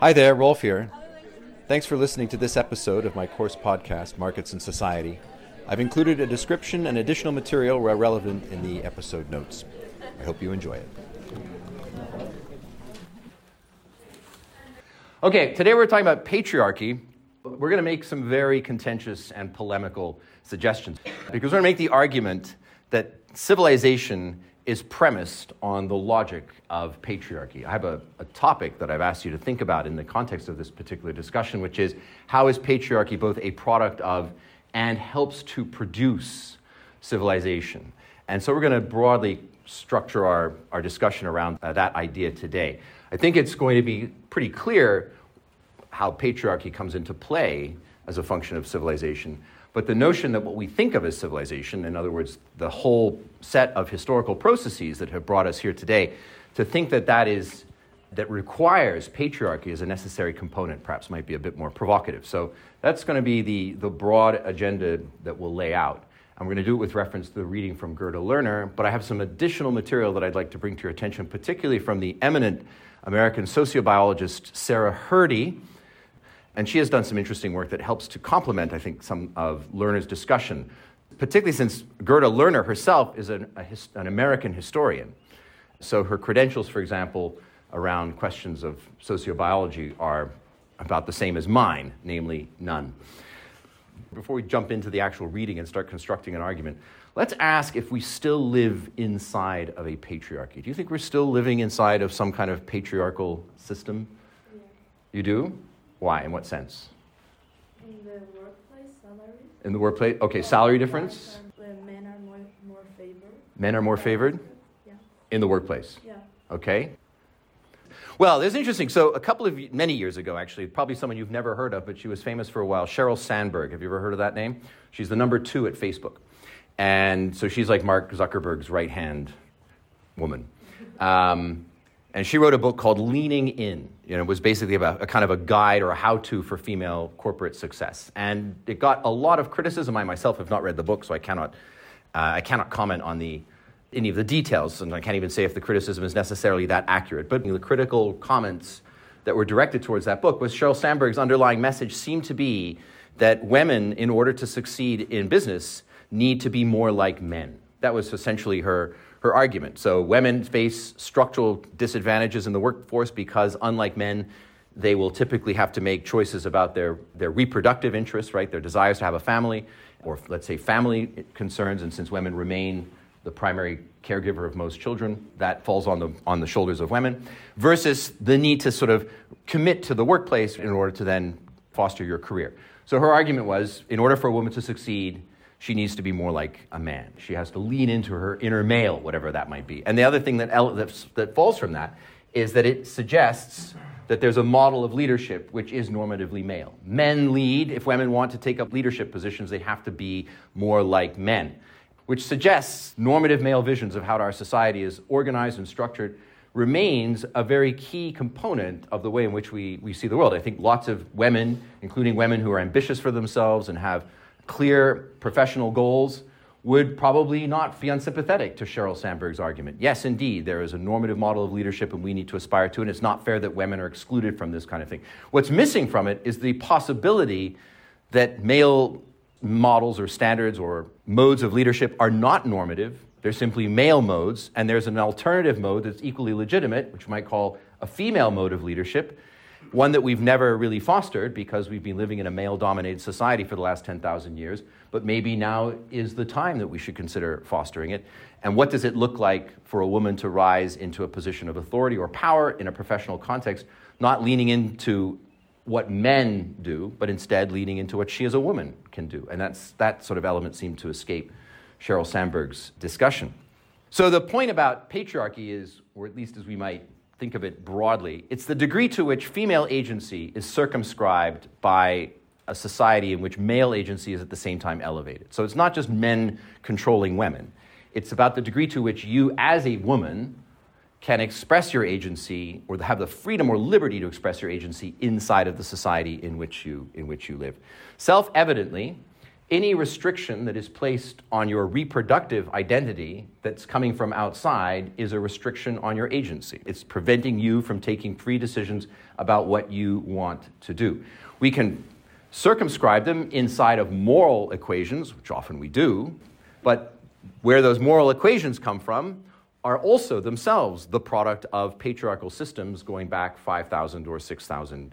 Hi there, Rolf here. Thanks for listening to this episode of my course podcast, Markets and Society. I've included a description and additional material where relevant in the episode notes. I hope you enjoy it. Okay, today we're talking about patriarchy. We're going to make some very contentious and polemical suggestions, because we're going to make the argument that civilization is premised on the logic of patriarchy. I have a topic that I've asked you to think about in the context of this particular discussion, which is, how is patriarchy both a product of and helps to produce civilization? And so we're going to broadly structure our discussion around that idea today. I think it's going to be pretty clear how patriarchy comes into play as a function of civilization. But the notion that what we think of as civilization, in other words, the whole set of historical processes that have brought us here today, to think that that requires patriarchy as a necessary component, perhaps might be a bit more provocative. So that's going to be the broad agenda that we'll lay out. And we're going to do it with reference to the reading from Gerda Lerner, but I have some additional material that I'd like to bring to your attention, particularly from the eminent American sociobiologist Sarah Hrdy. And she has done some interesting work that helps to complement, I think, some of Lerner's discussion, particularly since Gerda Lerner herself is an American historian. So her credentials, for example, around questions of sociobiology are about the same as mine, namely none. Before we jump into the actual reading and start constructing an argument, let's ask if we still live inside of a patriarchy. Do you think we're still living inside of some kind of patriarchal system? Yeah. You do? Why? In what sense? In the workplace, salary. In the workplace? Okay, salary difference? Men are more favored. Men are more favored? Yeah. In the workplace? Yeah. Okay. Well, it's interesting. So many years ago, actually, probably someone you've never heard of, but she was famous for a while, Sheryl Sandberg. Have you ever heard of that name? She's the number 2 at Facebook. And so she's like Mark Zuckerberg's right-hand woman. And she wrote a book called Leaning In. You know, it was basically about a kind of a guide or a how-to for female corporate success. And it got a lot of criticism. I myself have not read the book, so I cannot comment on any of the details, and I can't even say if the criticism is necessarily that accurate, but the critical comments that were directed towards that book was Sheryl Sandberg's underlying message seemed to be that women, in order to succeed in business, need to be more like men. That was essentially her argument. So women face structural disadvantages in the workforce because, unlike men, they will typically have to make choices about their reproductive interests, right, their desires to have a family, or let's say family concerns, and since women remain the primary caregiver of most children, that falls on the shoulders of women, versus the need to sort of commit to the workplace in order to then foster your career. So her argument was, in order for a woman to succeed, she needs to be more like a man. She has to lean into her inner male, whatever that might be. And the other thing that falls from that is that it suggests that there's a model of leadership which is normatively male. Men lead. If women want to take up leadership positions, they have to be more like men, which suggests normative male visions of how our society is organized and structured remains a very key component of the way in which we see the world. I think lots of women, including women who are ambitious for themselves and have clear professional goals, would probably not be unsympathetic to Sheryl Sandberg's argument. Yes, indeed, there is a normative model of leadership and we need to aspire to, and it's not fair that women are excluded from this kind of thing. What's missing from it is the possibility that male models or standards or modes of leadership are not normative. They're simply male modes, and there's an alternative mode that's equally legitimate, which you might call a female mode of leadership, one that we've never really fostered because we've been living in a male-dominated society for the last 10,000 years, but maybe now is the time that we should consider fostering it. And what does it look like for a woman to rise into a position of authority or power in a professional context, not leaning into what men do, but instead leaning into what she as a woman can do? And that sort of element seemed to escape Sheryl Sandberg's discussion. So the point about patriarchy is, or at least as we might think of it broadly, it's the degree to which female agency is circumscribed by a society in which male agency is at the same time elevated. So it's not just men controlling women. It's about the degree to which you as a woman can express your agency or have the freedom or liberty to express your agency inside of the society in which you live. Self-evidently, any restriction that is placed on your reproductive identity that's coming from outside is a restriction on your agency. It's preventing you from taking free decisions about what you want to do. We can circumscribe them inside of moral equations, which often we do, but where those moral equations come from are also themselves the product of patriarchal systems going back 5,000 or 6,000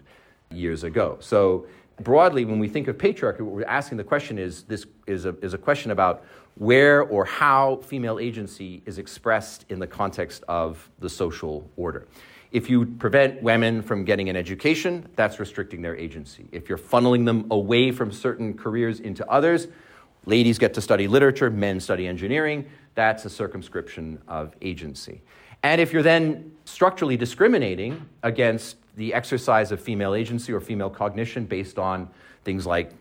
years ago. So broadly, when we think of patriarchy, what we're asking the question is, this is a question about where or how female agency is expressed in the context of the social order. If you prevent women from getting an education, that's restricting their agency. If you're funneling them away from certain careers into others, ladies get to study literature, men study engineering, that's a circumscription of agency. And if you're then structurally discriminating against the exercise of female agency or female cognition based on things like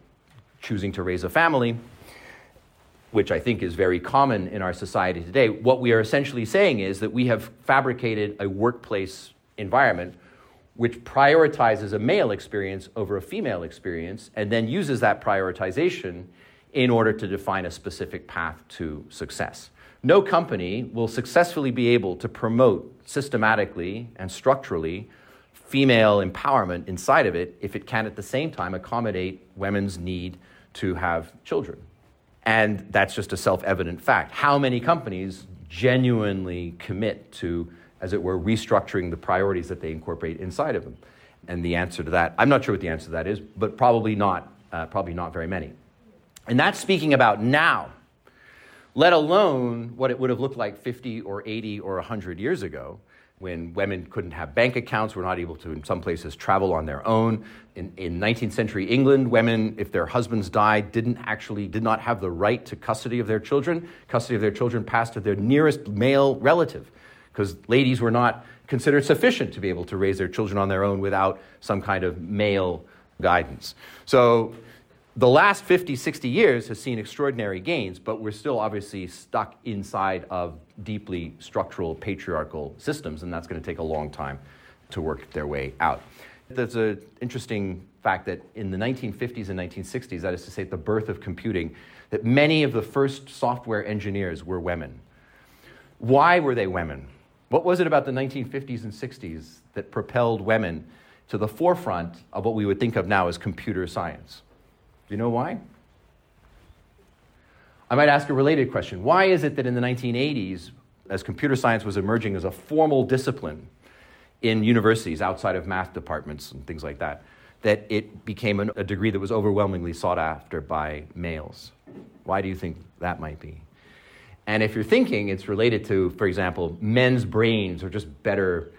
choosing to raise a family, which I think is very common in our society today, what we are essentially saying is that we have fabricated a workplace environment which prioritizes a male experience over a female experience and then uses that prioritization in order to define a specific path to success. No company will successfully be able to promote systematically and structurally female empowerment inside of it if it can at the same time accommodate women's need to have children. And that's just a self-evident fact. How many companies genuinely commit to, as it were, restructuring the priorities that they incorporate inside of them? And the answer to that, I'm not sure what the answer to that is, but probably not very many. And that's speaking about now, let alone what it would have looked like 50 or 80 or 100 years ago, when women couldn't have bank accounts, were not able to, in some places, travel on their own. In 19th century England, women, if their husbands died, did not have the right to custody of their children. Custody of their children passed to their nearest male relative, because ladies were not considered sufficient to be able to raise their children on their own without some kind of male guidance. So the last 50, 60 years has seen extraordinary gains, but we're still obviously stuck inside of deeply structural patriarchal systems, and that's going to take a long time to work their way out. There's an interesting fact that in the 1950s and 1960s, that is to say, at the birth of computing, that many of the first software engineers were women. Why were they women? What was it about the 1950s and 60s that propelled women to the forefront of what we would think of now as computer science? Do you know why? I might ask a related question. Why is it that in the 1980s, as computer science was emerging as a formal discipline in universities outside of math departments and things like that, that it became a degree that was overwhelmingly sought after by males? Why do you think that might be? And if you're thinking it's related to, for example, men's brains are just better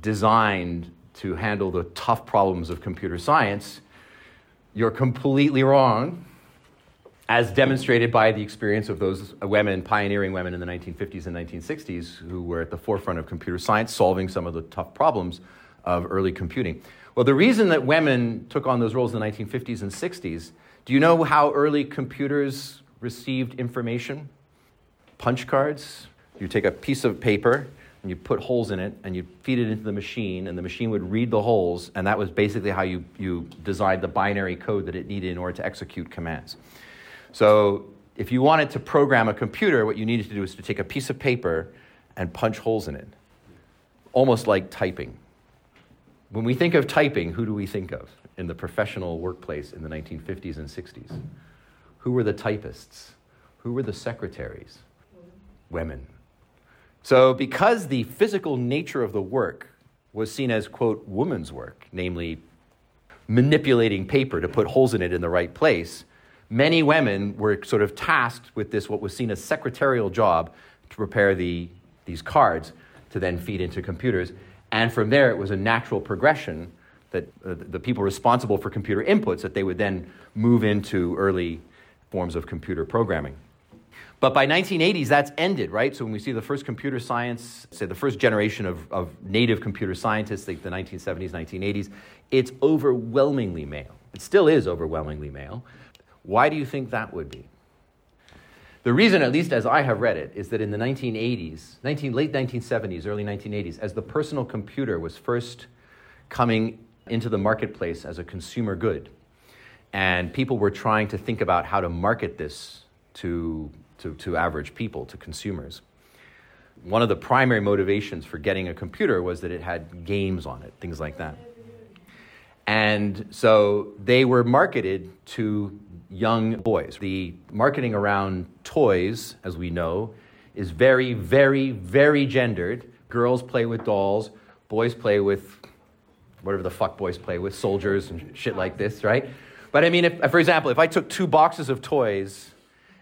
designed to handle the tough problems of computer science, you're completely wrong, as demonstrated by the experience of those women, pioneering women in the 1950s and 1960s who were at the forefront of computer science, solving some of the tough problems of early computing. Well, the reason that women took on those roles in the 1950s and 60s, do you know how early computers received information? Punch cards. You take a piece of paper and you put holes in it, and you feed it into the machine, and the machine would read the holes, and that was basically how you designed the binary code that it needed in order to execute commands. So if you wanted to program a computer, what you needed to do is to take a piece of paper and punch holes in it, almost like typing. When we think of typing, who do we think of in the professional workplace in the 1950s and 60s? Who were the typists? Who were the secretaries? Women. So because the physical nature of the work was seen as, quote, woman's work, namely manipulating paper to put holes in it in the right place, many women were sort of tasked with this, what was seen as secretarial job, to prepare these cards to then feed into computers. And from there, it was a natural progression that the people responsible for computer inputs, that they would then move into early forms of computer programming. But by 1980s, that's ended, right? So when we see the first computer science, say the first generation of native computer scientists, like the 1970s, 1980s, it's overwhelmingly male. It still is overwhelmingly male. Why do you think that would be? The reason, at least as I have read it, is that in the late 1970s, early 1980s, as the personal computer was first coming into the marketplace as a consumer good, And people were trying to think about how to market this to average people, to consumers. One of the primary motivations for getting a computer was that it had games on it, things like that. And so they were marketed to young boys. The marketing around toys, as we know, is very, very, very gendered. Girls play with dolls, boys play with whatever the fuck boys play with, soldiers and shit like this, right? But I mean, if, for example, if I took two boxes of toys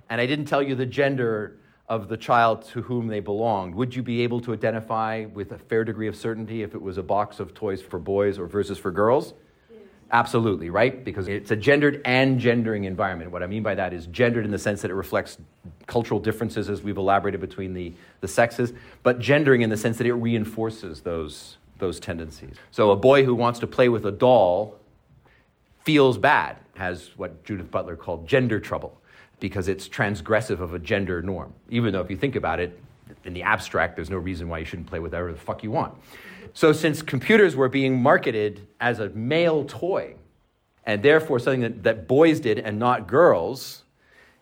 and I didn't tell you the gender of the child to whom they belonged, would you be able to identify with a fair degree of certainty if it was a box of toys for boys or versus for girls? Yes. Absolutely, right? Because it's a gendered and gendering environment. What I mean by that is gendered in the sense that it reflects cultural differences, as we've elaborated, between the sexes, but gendering in the sense that it reinforces those tendencies. So a boy who wants to play with a doll feels bad, has what Judith Butler called gender trouble, because it's transgressive of a gender norm. Even though if you think about it, in the abstract, there's no reason why you shouldn't play with whatever the fuck you want. So since computers were being marketed as a male toy, and therefore something that boys did and not girls,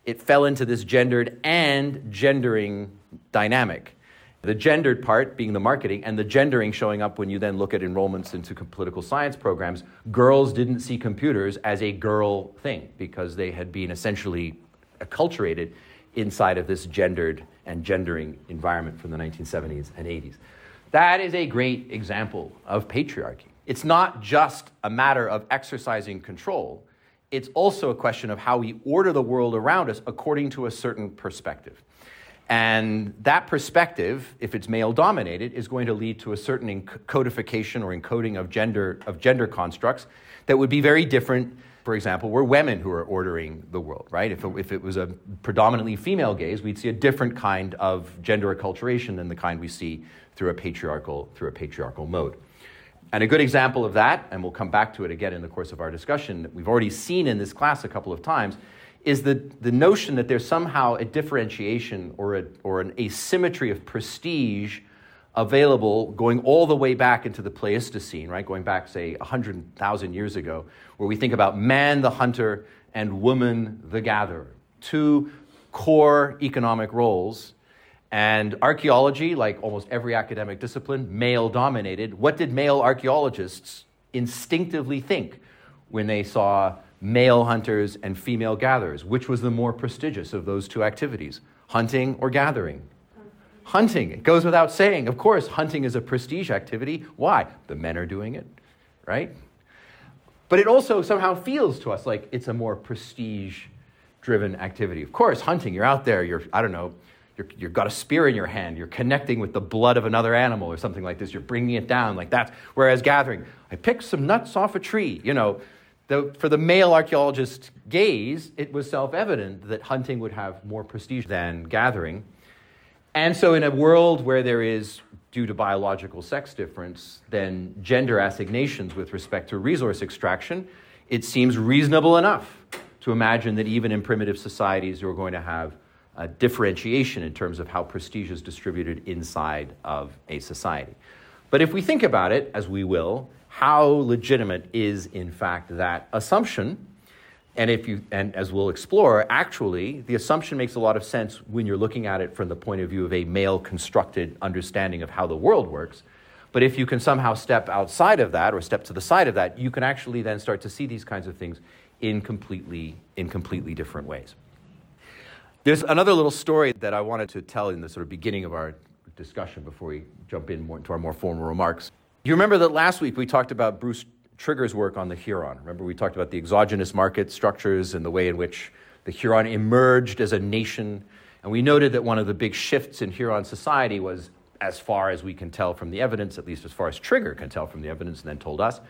it fell into this gendered and gendering dynamic. The gendered part being the marketing, and the gendering showing up when you then look at enrollments into political science programs. Girls didn't see computers as a girl thing because they had been essentially acculturated inside of this gendered and gendering environment from the 1970s and 80s. That is a great example of patriarchy. It's not just a matter of exercising control. It's also a question of how we order the world around us according to a certain perspective. And that perspective, if it's male-dominated, is going to lead to a certain codification or encoding of gender constructs that would be very different, for example, were women who are ordering the world, right? If it was a predominantly female gaze, we'd see a different kind of gender acculturation than the kind we see through a patriarchal mode. And a good example of that, and we'll come back to it again in the course of our discussion, that we've already seen in this class a couple of times, is the notion that there's somehow a differentiation or an asymmetry of prestige available going all the way back into the Pleistocene, right? Going back, say, 100,000 years ago, where we think about man the hunter and woman the gatherer, two core economic roles. And archaeology, like almost every academic discipline, male-dominated. What did male archaeologists instinctively think when they saw male hunters and female gatherers? Which was the more prestigious of those two activities? Hunting or gathering? Hunting. It goes without saying. Of course, hunting is a prestige activity. Why? The men are doing it, right? But it also somehow feels to us like it's a more prestige-driven activity. Of course, hunting, you're out there, you've got a spear in your hand, you're connecting with the blood of another animal or something like this, you're bringing it down like that. Whereas gathering, I picked some nuts off a tree, for the male archaeologist gaze, it was self-evident that hunting would have more prestige than gathering. And so in a world where there is, due to biological sex difference, then gender assignations with respect to resource extraction, it seems reasonable enough to imagine that even in primitive societies, you're going to have a differentiation in terms of how prestige is distributed inside of a society. But if we think about it, as we will, how legitimate is, in fact, that assumption? And as we'll explore, actually, the assumption makes a lot of sense when you're looking at it from the point of view of a male-constructed understanding of how the world works. But if you can somehow step outside of that or step to the side of that, you can actually then start to see these kinds of things in completely different ways. There's another little story that I wanted to tell in the sort of beginning of our discussion before we jump into our more formal remarks. You remember that last week we talked about Bruce Trigger's work on the Huron. Remember we talked about the exogenous market structures and the way in which the Huron emerged as a nation. And we noted that one of the big shifts in Huron society was, as far as we can tell from the evidence, at least as far as Trigger can tell from the evidence and then told us,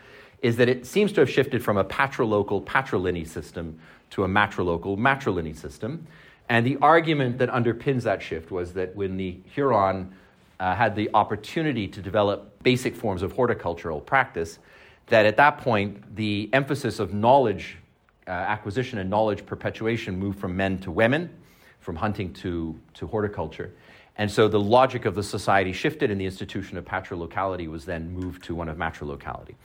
is that it seems to have shifted from a patrilocal patrilineal system to a matrilocal matrilineal system. And the argument that underpins that shift was that when the Huron had the opportunity to develop basic forms of horticultural practice, that at that point, the emphasis of knowledge acquisition and knowledge perpetuation moved from men to women, from hunting to horticulture. And so the logic of the society shifted, and the institution of patrilocality was then moved to one of matrilocality.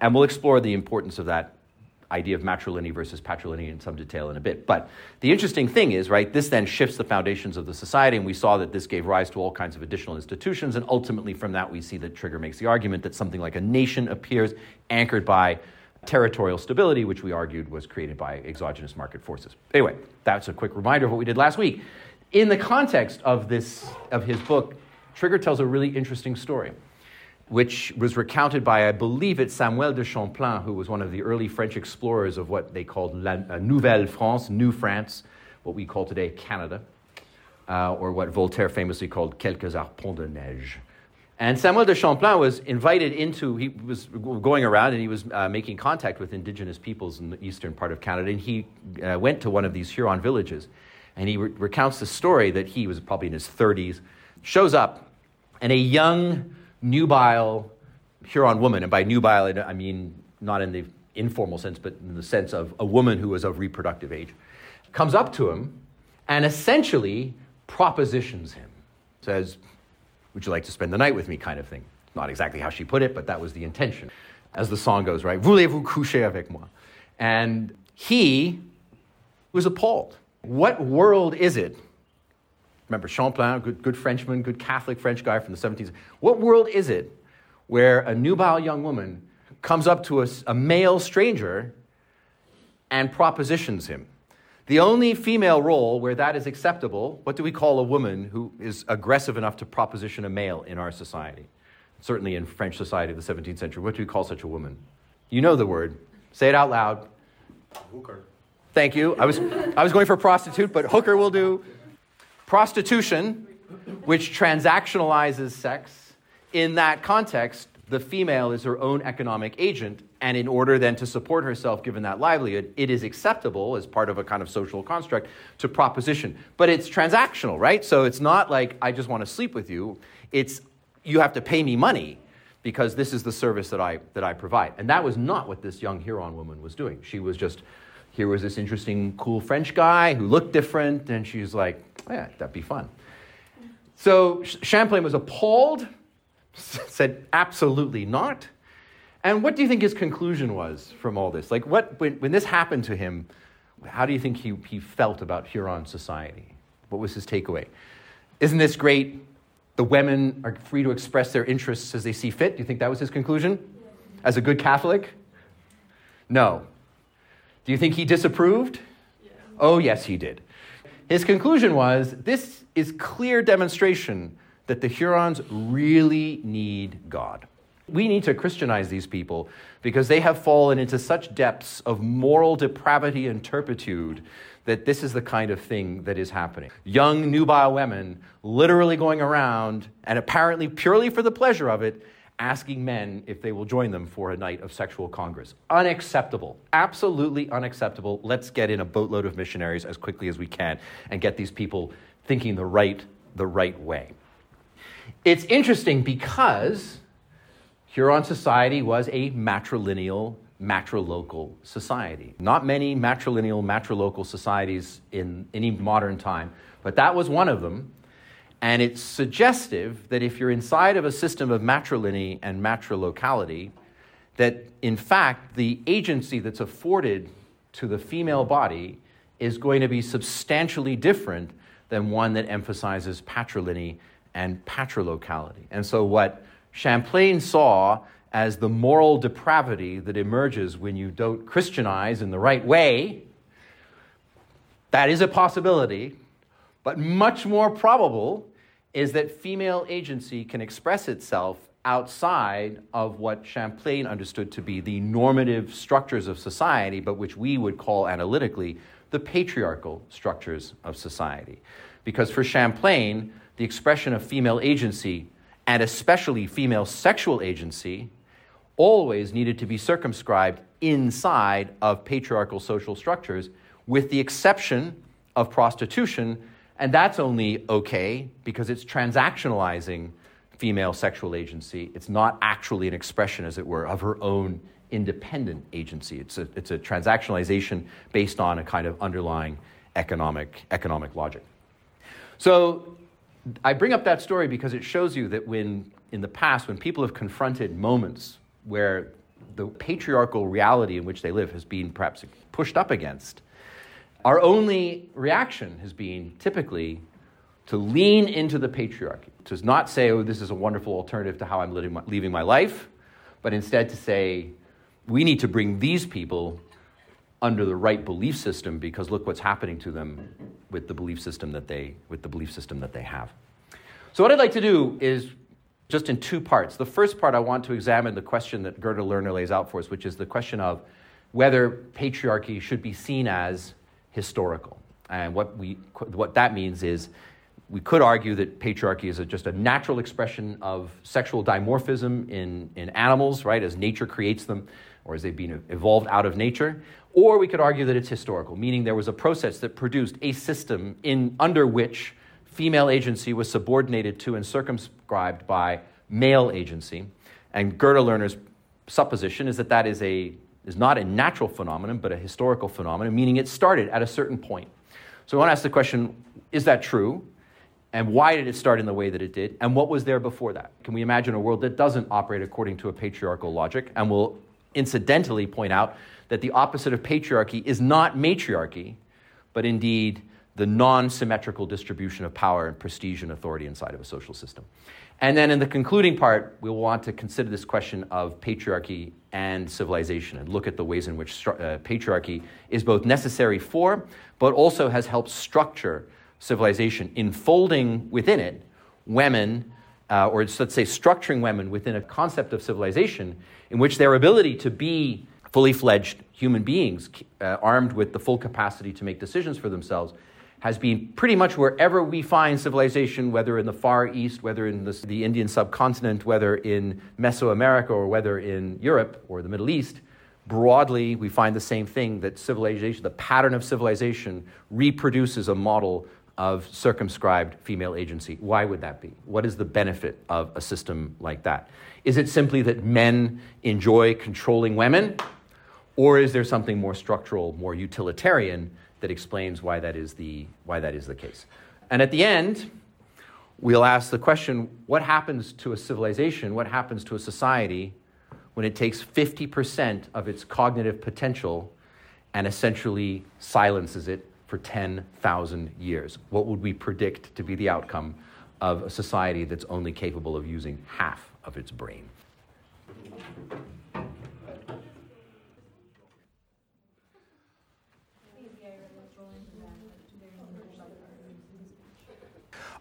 And we'll explore the importance of that idea of matrilineal versus patrilineal in some detail in a bit. But the interesting thing is, right, this then shifts the foundations of the society, and we saw that this gave rise to all kinds of additional institutions, and ultimately from that we see that Trigger makes the argument that something like a nation appears anchored by territorial stability, which we argued was created by exogenous market forces. Anyway, that's a quick reminder of what we did last week. In the context of this, of his book, Trigger tells a really interesting story, which was recounted by, I believe it's Samuel de Champlain, who was one of the early French explorers of what they called La Nouvelle France, New France, what we call today Canada, or what Voltaire famously called quelques arpents de neige. And Samuel de Champlain was invited into, he was going around and he was making contact with indigenous peoples in the eastern part of Canada, and he went to one of these Huron villages, and he recounts the story that he was probably in his 30s, shows up, and a young, nubile Huron woman, and by nubile I mean not in the informal sense, but in the sense of a woman who was of reproductive age, comes up to him and essentially propositions him, says, "Would you like to spend the night with me?" kind of thing. Not exactly how she put it, but that was the intention. As the song goes, right? Voulez-vous coucher avec moi? And he was appalled. What world is it? Remember Champlain, good Frenchman, good Catholic French guy from the 17th. What world is it where a nubile young woman comes up to a male stranger and propositions him? The only female role where that is acceptable, what do we call a woman who is aggressive enough to proposition a male in our society? Certainly in French society of the 17th century, what do we call such a woman? You know the word. Say it out loud. Hooker. Thank you. I was going for prostitute, but hooker will do. Prostitution, which transactionalizes sex. In that context, the female is her own economic agent, and in order then to support herself, given that livelihood, it is acceptable as part of a kind of social construct to proposition. But it's transactional, right? So it's not like, I just want to sleep with you. It's, you have to pay me money because this is the service that I provide. And that was not what this young Huron woman was doing. She was just, here was this interesting, cool French guy who looked different, and she's like, oh, yeah, that'd be fun. So Champlain was appalled, said absolutely not. And what do you think his conclusion was from all this? Like, what when this happened to him, how do you think he felt about Huron society? What was his takeaway? Isn't this great? The women are free to express their interests as they see fit. Do you think that was his conclusion? As a good Catholic? No. Do you think he disapproved? Yeah. Oh, yes, he did. His conclusion was, this is clear demonstration that the Hurons really need God. We need to Christianize these people because they have fallen into such depths of moral depravity and turpitude that this is the kind of thing that is happening. Young, nubile women literally going around and apparently purely for the pleasure of it, asking men if they will join them for a night of sexual congress. Unacceptable. Absolutely unacceptable. Let's get in a boatload of missionaries as quickly as we can and get these people thinking the right way. It's interesting because Huron society was a matrilineal, matrilocal society. Not many matrilineal, matrilocal societies in any modern time, but that was one of them. And it's suggestive that if you're inside of a system of matrilineal and matrilocality, that in fact the agency that's afforded to the female body is going to be substantially different than one that emphasizes patrilineal and patrilocality. And so what Champlain saw as the moral depravity that emerges when you don't Christianize in the right way, that is a possibility, but much more probable is that female agency can express itself outside of what Champlain understood to be the normative structures of society, but which we would call analytically the patriarchal structures of society. Because for Champlain, the expression of female agency and especially female sexual agency, always needed to be circumscribed inside of patriarchal social structures, with the exception of prostitution, and that's only okay because it's transactionalizing female sexual agency. It's not actually an expression, as it were, of her own independent agency. It's a transactionalization based on a kind of underlying economic logic. So I bring up that story because it shows you that when, in the past, when people have confronted moments where the patriarchal reality in which they live has been perhaps pushed up against, our only reaction has been typically to lean into the patriarchy, to not say, oh, this is a wonderful alternative to how I'm leaving my life, but instead to say, we need to bring these people under the right belief system because look what's happening to them with the belief system that they have. So what I'd like to do is just in two parts. The first part, I want to examine the question that Gerda Lerner lays out for us, which is the question of whether patriarchy should be seen as historical. And what that means is we could argue that patriarchy is just a natural expression of sexual dimorphism in animals, right, as nature creates them, or as they've been evolved out of nature. Or we could argue that it's historical, meaning there was a process that produced a system under which female agency was subordinated to and circumscribed by male agency. And Gerda Lerner's supposition is that that is not a natural phenomenon, but a historical phenomenon, meaning it started at a certain point. So I want to ask the question, is that true? And why did it start in the way that it did? And what was there before that? Can we imagine a world that doesn't operate according to a patriarchal logic? And we'll incidentally point out that the opposite of patriarchy is not matriarchy, but indeed the non-symmetrical distribution of power and prestige and authority inside of a social system. And then in the concluding part, we'll want to consider this question of patriarchy and civilization and look at the ways in which patriarchy is both necessary for, but also has helped structure civilization, enfolding within it women, or let's say structuring women within a concept of civilization in which their ability to be fully fledged human beings armed with the full capacity to make decisions for themselves has been pretty much wherever we find civilization, whether in the Far East, whether in the Indian subcontinent, whether in Mesoamerica, or whether in Europe or the Middle East. Broadly, we find the same thing, that civilization, the pattern of civilization, reproduces a model of circumscribed female agency. Why would that be? What is the benefit of a system like that? Is it simply that men enjoy controlling women? Or is there something more structural, more utilitarian that explains why that is the case? And at the end, we'll ask the question, what happens to a civilization, what happens to a society when it takes 50% of its cognitive potential and essentially silences it for 10,000 years? What would we predict to be the outcome of a society that's only capable of using half of its brain?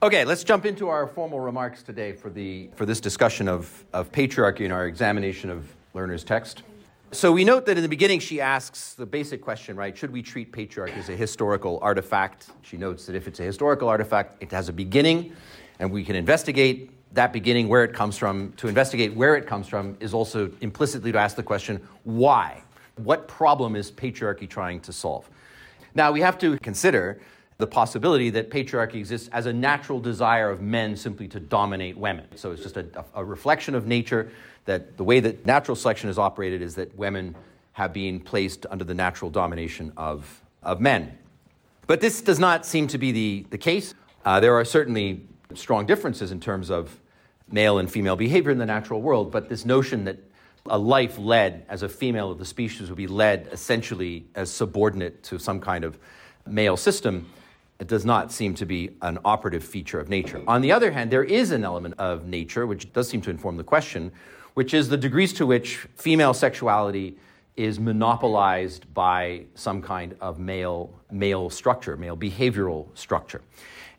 Okay, let's jump into our formal remarks today for this discussion of patriarchy and our examination of Lerner's text. So we note that in the beginning she asks the basic question, right? Should we treat patriarchy as a historical artifact? She notes that if it's a historical artifact, it has a beginning, and we can investigate that beginning, where it comes from. To investigate where it comes from is also implicitly to ask the question, why? What problem is patriarchy trying to solve? Now, we have to consider the possibility that patriarchy exists as a natural desire of men simply to dominate women. So it's just a reflection of nature, that the way that natural selection is operated is that women have been placed under the natural domination of men. But this does not seem to be the case. There are certainly strong differences in terms of male and female behavior in the natural world, but this notion that a life led as a female of the species would be led essentially as subordinate to some kind of male system, it does not seem to be an operative feature of nature. On the other hand, there is an element of nature, which does seem to inform the question, which is the degrees to which female sexuality is monopolized by some kind of male structure, male behavioral structure.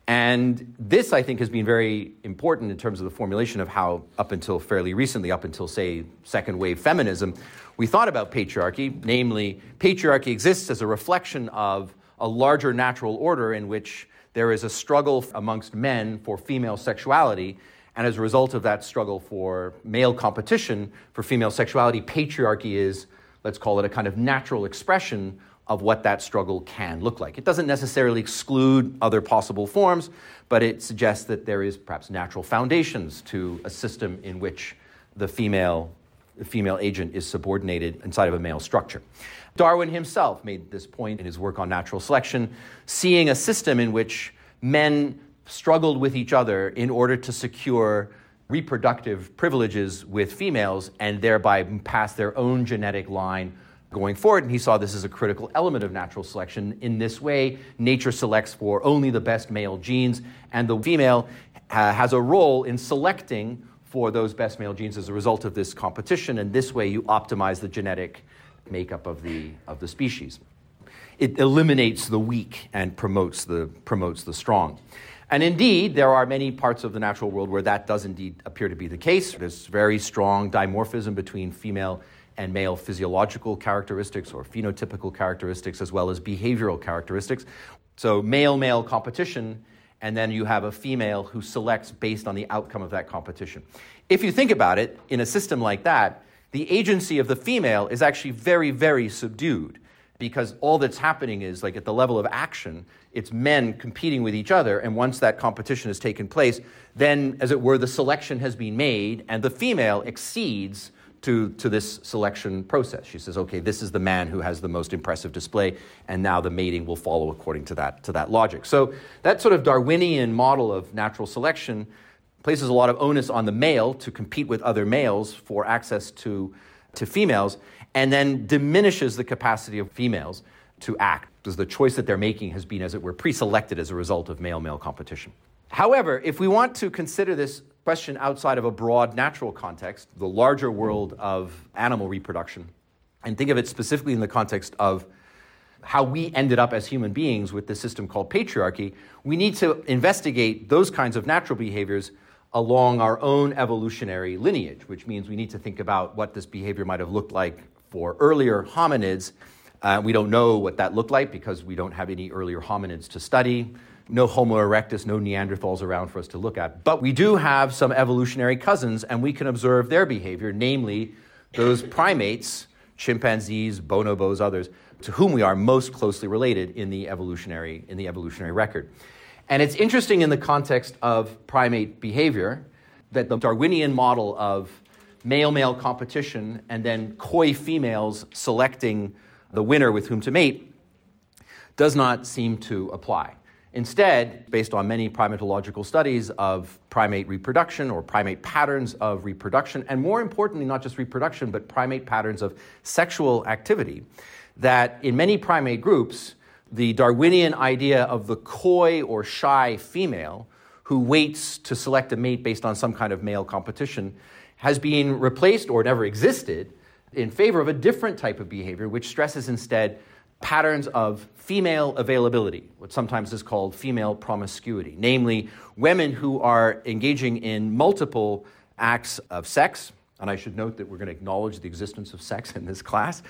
And this, I think, has been very important in terms of the formulation of how, up until fairly recently, up until, say, second wave feminism, we thought about patriarchy, namely, patriarchy exists as a reflection of a larger natural order in which there is a struggle amongst men for female sexuality, and as a result of that struggle for male competition for female sexuality, patriarchy is, let's call it, a kind of natural expression of what that struggle can look like. It doesn't necessarily exclude other possible forms, but it suggests that there is perhaps natural foundations to a system in which the female agent is subordinated inside of a male structure. Darwin himself made this point in his work on natural selection, seeing a system in which men struggled with each other in order to secure reproductive privileges with females and thereby pass their own genetic line going forward. And he saw this as a critical element of natural selection. In this way, nature selects for only the best male genes, and the female has a role in selecting for those best male genes as a result of this competition. And this way, you optimize the genetic makeup of the species. It eliminates the weak and promotes the strong. And indeed, there are many parts of the natural world where that does indeed appear to be the case. There's very strong dimorphism between female and male physiological characteristics or phenotypical characteristics as well as behavioral characteristics. So male-male competition, and then you have a female who selects based on the outcome of that competition. If you think about it, in a system like that, the agency of the female is actually very, very subdued, because all that's happening is, like, at the level of action, it's men competing with each other, and once that competition has taken place, then, as it were, the selection has been made, and the female accedes to this selection process. She says, okay, this is the man who has the most impressive display, and now the mating will follow according to that logic. So that sort of Darwinian model of natural selection places a lot of onus on the male to compete with other males for access to females, and then diminishes the capacity of females to act, because the choice that they're making has been, as it were, pre-selected as a result of male-male competition. However, if we want to consider this question outside of a broad natural context, the larger world of animal reproduction, and think of it specifically in the context of how we ended up as human beings with this system called patriarchy, we need to investigate those kinds of natural behaviors along our own evolutionary lineage, which means we need to think about what this behavior might have looked like for earlier hominids. We don't know what that looked like because we don't have any earlier hominids to study. No Homo erectus, no Neanderthals around for us to look at. But we do have some evolutionary cousins, and we can observe their behavior, namely those primates, chimpanzees, bonobos, others, to whom we are most closely related in the evolutionary record. And it's interesting in the context of primate behavior that the Darwinian model of male-male competition and then coy females selecting the winner with whom to mate does not seem to apply. Instead, based on many primatological studies of primate reproduction or primate patterns of reproduction, and more importantly, not just reproduction, but primate patterns of sexual activity, that in many primate groups, the Darwinian idea of the coy or shy female who waits to select a mate based on some kind of male competition has been replaced or never existed in favor of a different type of behavior, which stresses instead patterns of female availability, what sometimes is called female promiscuity, namely women who are engaging in multiple acts of sex. And I should note that we're going to acknowledge the existence of sex in this class.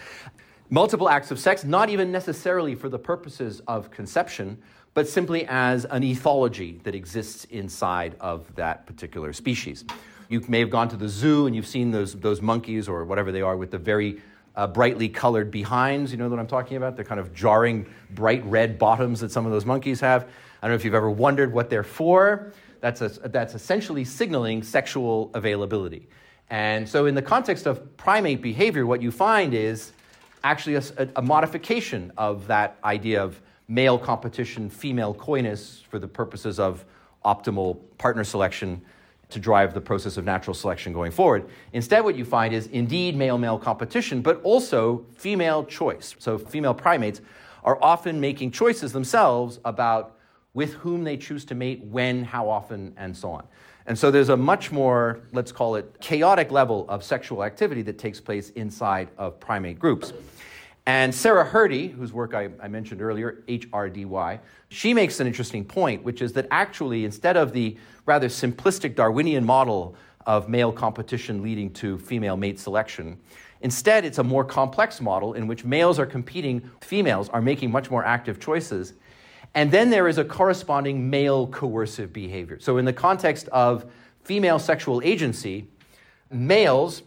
Multiple acts of sex, not even necessarily for the purposes of conception, but simply as an ethology that exists inside of that particular species. You may have gone to the zoo and you've seen those monkeys or whatever they are with the very brightly colored behinds. You know what I'm talking about? The kind of jarring bright red bottoms that some of those monkeys have. I don't know if you've ever wondered what they're for. That's essentially signaling sexual availability. And so in the context of primate behavior, what you find is actually a modification of that idea of male competition, female coyness for the purposes of optimal partner selection to drive the process of natural selection going forward. Instead, what you find is indeed male-male competition, but also female choice. So female primates are often making choices themselves about with whom they choose to mate, when, how often, and so on. And so there's a much more, let's call it, chaotic level of sexual activity that takes place inside of primate groups. And Sarah Hrdy, whose work I mentioned earlier, HRDY, she makes an interesting point, which is that actually, instead of the rather simplistic Darwinian model of male competition leading to female mate selection, instead it's a more complex model in which males are competing, females are making much more active choices. And then there is a corresponding male coercive behavior. So in the context of female sexual agency, males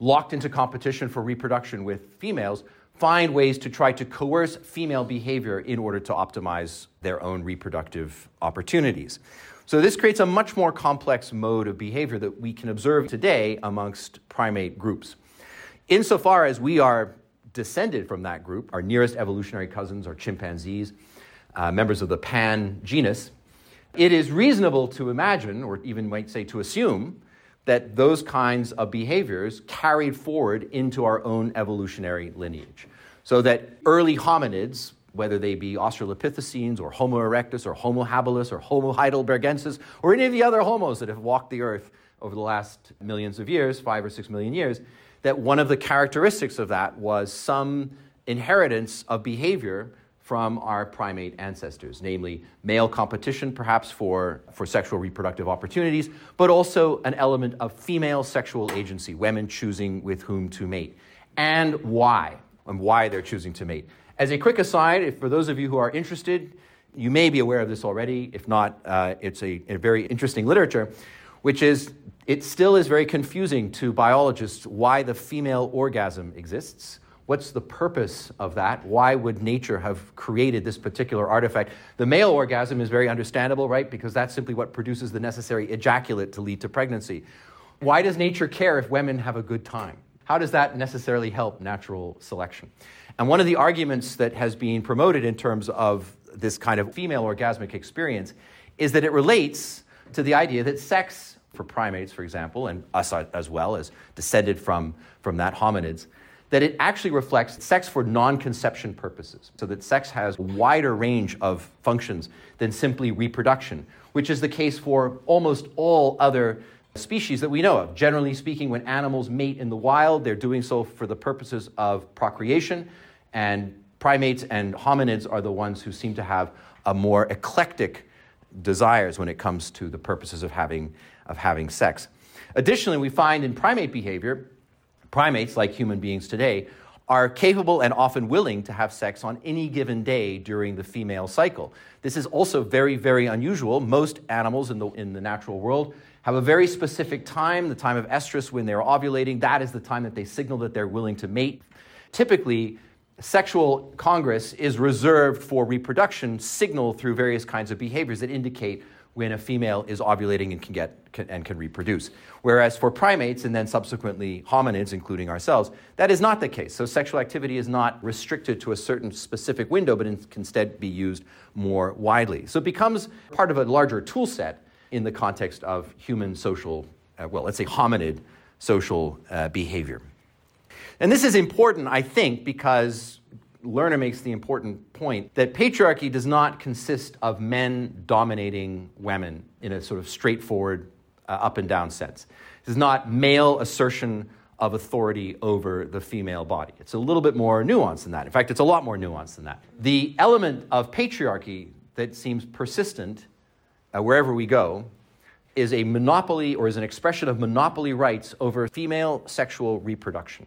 locked into competition for reproduction with females find ways to try to coerce female behavior in order to optimize their own reproductive opportunities. So this creates a much more complex mode of behavior that we can observe today amongst primate groups. Insofar as we are descended from that group, our nearest evolutionary cousins are chimpanzees, members of the Pan genus, It is reasonable to imagine, or even might say to assume, that those kinds of behaviors carried forward into our own evolutionary lineage. So that early hominids, whether they be Australopithecines or Homo erectus or Homo habilis or Homo heidelbergensis or any of the other homos that have walked the earth over the last millions of years, 5 or 6 million years, that one of the characteristics of that was some inheritance of behavior from our primate ancestors, namely male competition perhaps for sexual reproductive opportunities, but also an element of female sexual agency, women choosing with whom to mate, and why they're choosing to mate. As a quick aside, if for those of you who are interested, you may be aware of this already. If not, it's a very interesting literature, which is, it still is very confusing to biologists why the female orgasm exists. What's the purpose of that? Why would nature have created this particular artifact? The male orgasm is very understandable, right? Because that's simply what produces the necessary ejaculate to lead to pregnancy. Why does nature care if women have a good time? How does that necessarily help natural selection? And one of the arguments that has been promoted in terms of this kind of female orgasmic experience is that it relates to the idea that sex, for primates, for example, and us as well as descended from that hominids, that it actually reflects sex for non-conception purposes, so that sex has a wider range of functions than simply reproduction, which is the case for almost all other species that we know of. Generally speaking, when animals mate in the wild, they're doing so for the purposes of procreation, and primates and hominids are the ones who seem to have a more eclectic desires when it comes to the purposes of having sex. Additionally, we find in primate behavior, primates, like human beings today, are capable and often willing to have sex on any given day during the female cycle. This is also very, very unusual. Most animals in the natural world have a very specific time, the time of estrus when they're ovulating. That is the time that they signal that they're willing to mate. Typically, sexual congress is reserved for reproduction, signaled through various kinds of behaviors that indicate when a female is ovulating and can reproduce. Whereas for primates and then subsequently hominids, including ourselves, that is not the case. So sexual activity is not restricted to a certain specific window, but can instead be used more widely. So it becomes part of a larger tool set in the context of human social, let's say hominid social behavior. And this is important, I think, because Lerner makes the important point that patriarchy does not consist of men dominating women in a sort of straightforward up and down sense. It is not male assertion of authority over the female body. It's a little bit more nuanced than that. In fact, it's a lot more nuanced than that. The element of patriarchy that seems persistent wherever we go is a monopoly or is an expression of monopoly rights over female sexual reproduction.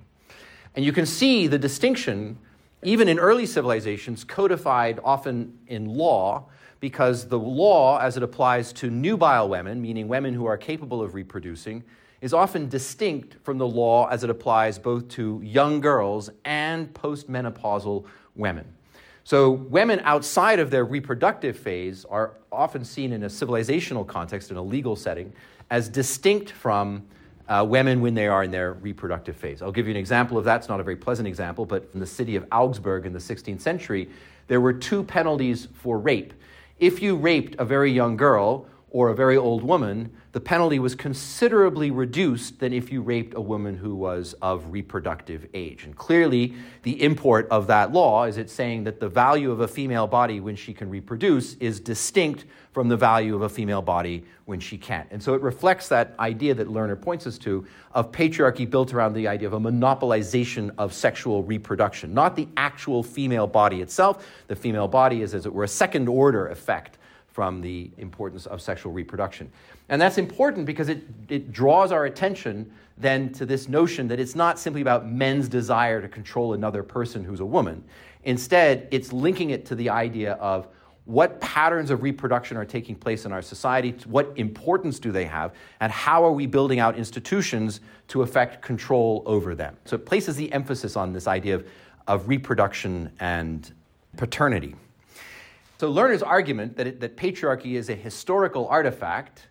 And you can see the distinction even in early civilizations, codified often in law, because the law, as it applies to nubile women, meaning women who are capable of reproducing, is often distinct from the law as it applies both to young girls and postmenopausal women. So women outside of their reproductive phase are often seen in a civilizational context, in a legal setting, as distinct from women when they are in their reproductive phase. I'll give you an example of that. It's not a very pleasant example, but in the city of Augsburg in the 16th century, there were 2 penalties for rape. If you raped a very young girl or a very old woman, the penalty was considerably reduced than if you raped a woman who was of reproductive age. And clearly, the import of that law is it's saying that the value of a female body when she can reproduce is distinct from the value of a female body when she can't. And so it reflects that idea that Lerner points us to of patriarchy built around the idea of a monopolization of sexual reproduction, not the actual female body itself. The female body is, as it were, a second-order effect from the importance of sexual reproduction. And that's important because it draws our attention then to this notion that it's not simply about men's desire to control another person who's a woman. Instead, it's linking it to the idea of what patterns of reproduction are taking place in our society, what importance do they have, and how are we building out institutions to affect control over them. So it places the emphasis on this idea of reproduction and paternity. So Lerner's argument that patriarchy is a historical artifact,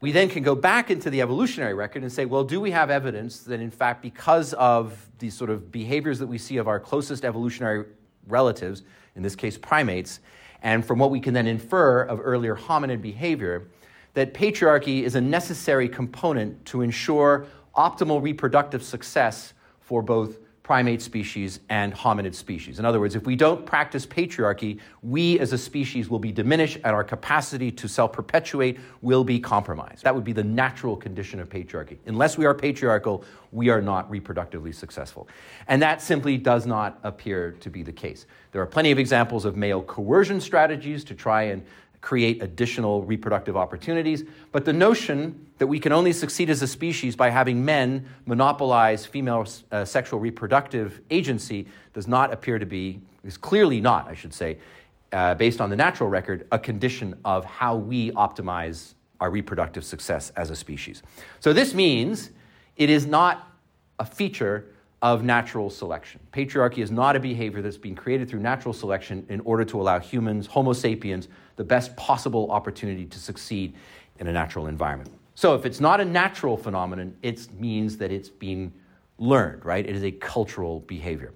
we then can go back into the evolutionary record and say, well, do we have evidence that, in fact, because of these sort of behaviors that we see of our closest evolutionary relatives, in this case primates, and from what we can then infer of earlier hominid behavior, that patriarchy is a necessary component to ensure optimal reproductive success for both primate species and hominid species. In other words, if we don't practice patriarchy, we as a species will be diminished and our capacity to self-perpetuate will be compromised. That would be the natural condition of patriarchy. Unless we are patriarchal, we are not reproductively successful. And that simply does not appear to be the case. There are plenty of examples of male coercion strategies to try and create additional reproductive opportunities, but the notion that we can only succeed as a species by having men monopolize female sexual reproductive agency does not appear to be, is clearly not, I should say, based on the natural record, a condition of how we optimize our reproductive success as a species. So this means it is not a feature of natural selection. Patriarchy is not a behavior that's being created through natural selection in order to allow humans, Homo sapiens, the best possible opportunity to succeed in a natural environment. So if it's not a natural phenomenon, it means that it's being learned, right? It is a cultural behavior.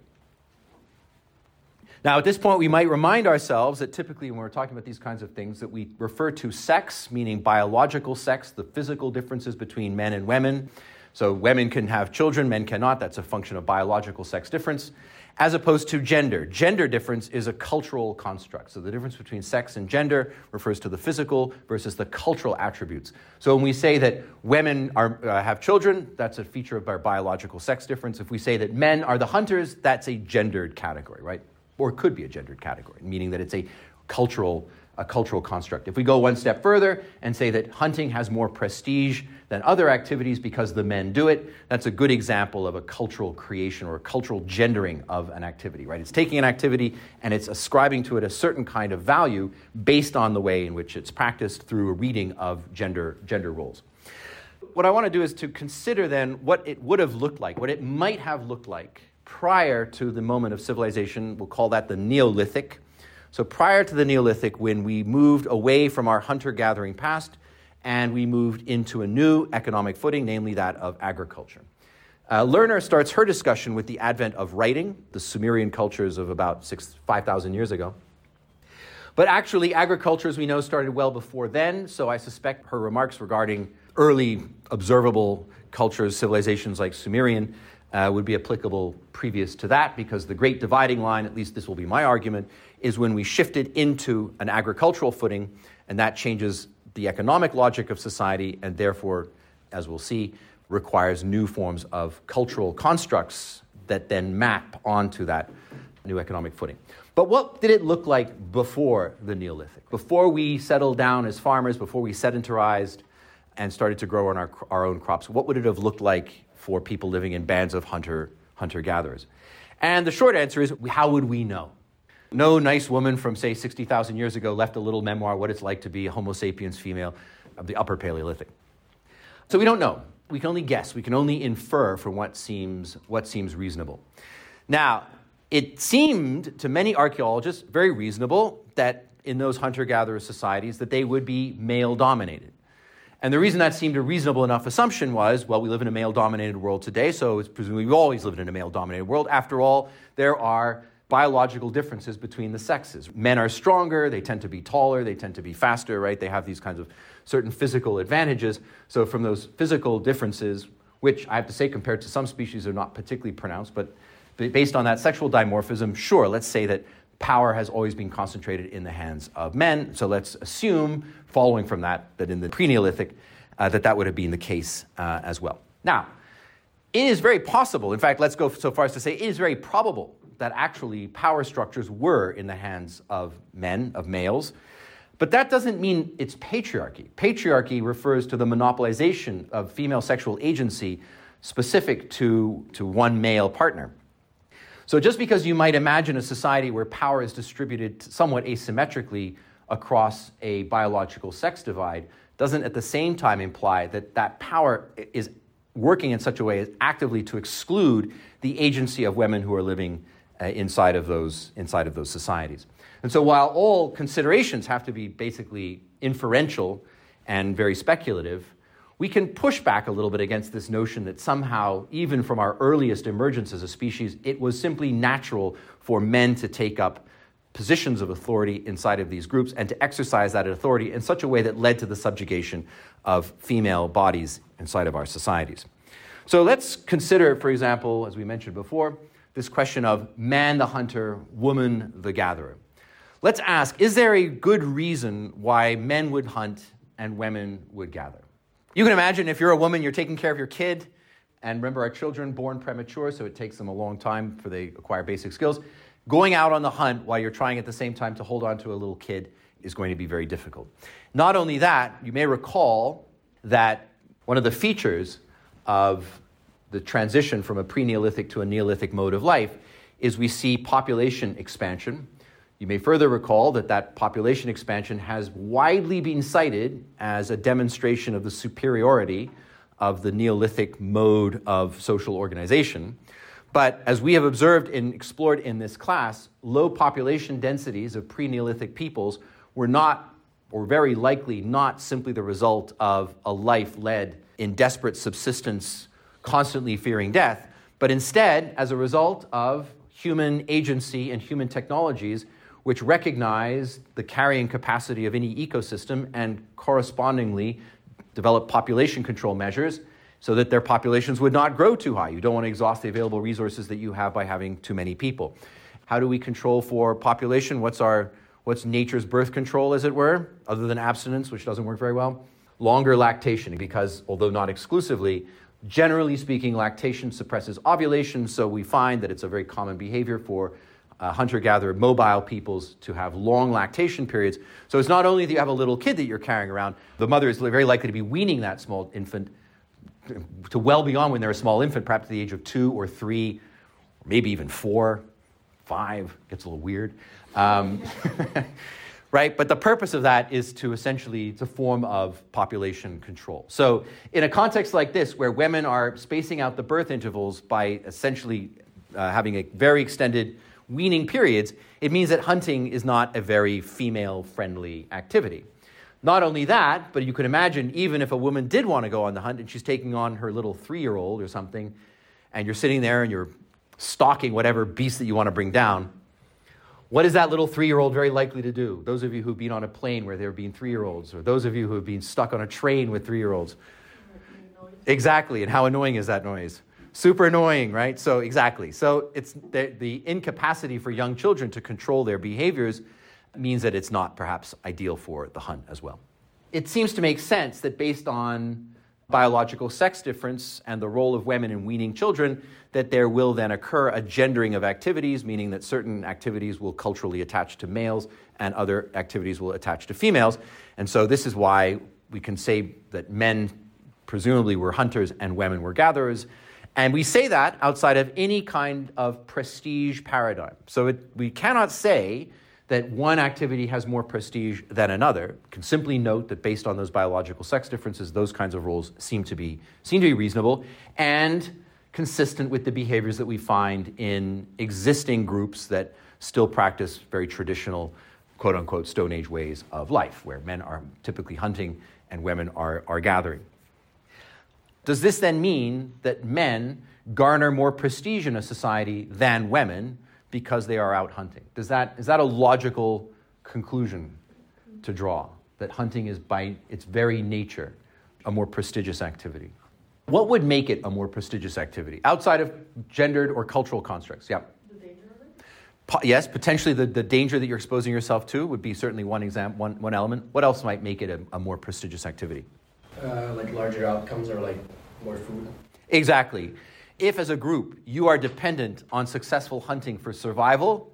Now, at this point, we might remind ourselves that typically when we're talking about these kinds of things, that we refer to sex, meaning biological sex, the physical differences between men and women. So women can have children, men cannot. That's a function of biological sex difference, as opposed to gender. Gender difference is a cultural construct. So the difference between sex and gender refers to the physical versus the cultural attributes. So when we say that women have children, that's a feature of our biological sex difference. If we say that men are the hunters, that's a gendered category, right? Or could be a gendered category, meaning that it's a cultural construct. If we go one step further and say that hunting has more prestige than other activities because the men do it, that's a good example of a cultural creation or a cultural gendering of an activity, right? It's taking an activity and it's ascribing to it a certain kind of value based on the way in which it's practiced through a reading of gender roles. What I want to do is to consider then what it would have looked like, what it might have looked like prior to the moment of civilization. We'll call that the Neolithic. So prior to the Neolithic, when we moved away from our hunter-gathering past and we moved into a new economic footing, namely that of agriculture. Lerner starts her discussion with the advent of writing, the Sumerian cultures of about 5,000 years ago. But actually, agriculture, as we know, started well before then, so I suspect her remarks regarding early observable cultures, civilizations like Sumerian, would be applicable previous to that, because the great dividing line, at least this will be my argument, is when we shifted into an agricultural footing, and that changes the economic logic of society and therefore, as we'll see, requires new forms of cultural constructs that then map onto that new economic footing. But what did it look like before the Neolithic? Before we settled down as farmers, before we sedentarized and started to grow on our own crops, what would it have looked like for people living in bands of hunter-gatherers? And the short answer is, how would we know? No nice woman from, say, 60,000 years ago left a little memoir what it's like to be a Homo sapiens female of the upper Paleolithic. So we don't know. We can only guess. We can only infer from what seems reasonable. Now, it seemed to many archaeologists very reasonable that in those hunter-gatherer societies that they would be male-dominated. And the reason that seemed a reasonable enough assumption was, well, we live in a male-dominated world today, so it's presumably we've always lived in a male-dominated world. After all, there are biological differences between the sexes. Men are stronger, they tend to be taller, they tend to be faster, right? They have these kinds of certain physical advantages. So from those physical differences, which I have to say compared to some species are not particularly pronounced, but based on that sexual dimorphism, sure, let's say that power has always been concentrated in the hands of men, so let's assume, following from that, that in the pre-Neolithic, that would have been the case as well. Now, it is very possible, in fact, let's go so far as to say it is very probable that actually power structures were in the hands of men, of males, but that doesn't mean it's patriarchy. Patriarchy refers to the monopolization of female sexual agency specific to one male partner. So just because you might imagine a society where power is distributed somewhat asymmetrically across a biological sex divide doesn't at the same time imply that that power is working in such a way as actively to exclude the agency of women who are living inside of those societies. And so while all considerations have to be basically inferential and very speculative, we can push back a little bit against this notion that somehow, even from our earliest emergence as a species, it was simply natural for men to take up positions of authority inside of these groups and to exercise that authority in such a way that led to the subjugation of female bodies inside of our societies. So let's consider, for example, as we mentioned before, this question of man the hunter, woman the gatherer. Let's ask, is there a good reason why men would hunt and women would gather? You can imagine if you're a woman, you're taking care of your kid, and remember our children born premature, so it takes them a long time before they acquire basic skills. Going out on the hunt while you're trying at the same time to hold on to a little kid is going to be very difficult. Not only that, you may recall that one of the features of the transition from a pre-Neolithic to a Neolithic mode of life is we see population expansion. You may further recall that that population expansion has widely been cited as a demonstration of the superiority of the Neolithic mode of social organization. But as we have observed and explored in this class, low population densities of pre-Neolithic peoples were not, or very likely not, simply the result of a life led in desperate subsistence, constantly fearing death, but instead as a result of human agency and human technologies which recognize the carrying capacity of any ecosystem and correspondingly develop population control measures so that their populations would not grow too high. You don't want to exhaust the available resources that you have by having too many people. How do we control for population? What's nature's birth control, as it were, other than abstinence, which doesn't work very well? Longer lactation, because although not exclusively, generally speaking, lactation suppresses ovulation, so we find that it's a very common behavior for hunter-gatherer mobile peoples to have long lactation periods. So it's not only that you have a little kid that you're carrying around, the mother is very likely to be weaning that small infant to well beyond when they're a small infant, perhaps at the age of 2 or 3, maybe even 4, 5, gets a little weird, right? But the purpose of that is to essentially, it's a form of population control. So in a context like this, where women are spacing out the birth intervals by essentially having a very extended weaning periods, it means that hunting is not a very female-friendly activity. Not only that, but you can imagine even if a woman did want to go on the hunt and she's taking on her little 3-year-old or something, and you're sitting there and you're stalking whatever beast that you want to bring down, what is that little 3-year-old very likely to do? Those of you who've been on a plane where there have been 3-year-olds, or those of you who've been stuck on a train with 3-year-olds. Exactly, and how annoying is that noise? Super annoying, right? So exactly. So it's the incapacity for young children to control their behaviors means that it's not perhaps ideal for the hunt as well. It seems to make sense that based on biological sex difference and the role of women in weaning children, that there will then occur a gendering of activities, meaning that certain activities will culturally attach to males and other activities will attach to females. And so this is why we can say that men presumably were hunters and women were gatherers. And we say that outside of any kind of prestige paradigm. So we cannot say that one activity has more prestige than another. We can simply note that based on those biological sex differences, those kinds of roles seem to be reasonable and consistent with the behaviors that we find in existing groups that still practice very traditional, quote-unquote, Stone Age ways of life, where men are typically hunting and women are gathering. Does this then mean that men garner more prestige in a society than women because they are out hunting? Is that a logical conclusion to draw, that hunting is by its very nature a more prestigious activity? What would make it a more prestigious activity outside of gendered or cultural constructs? Yeah. The danger of it? Yes, potentially the danger that you're exposing yourself to would be certainly one element. What else might make it a more prestigious activity? Like larger outcomes or like more food? Exactly. If as a group you are dependent on successful hunting for survival,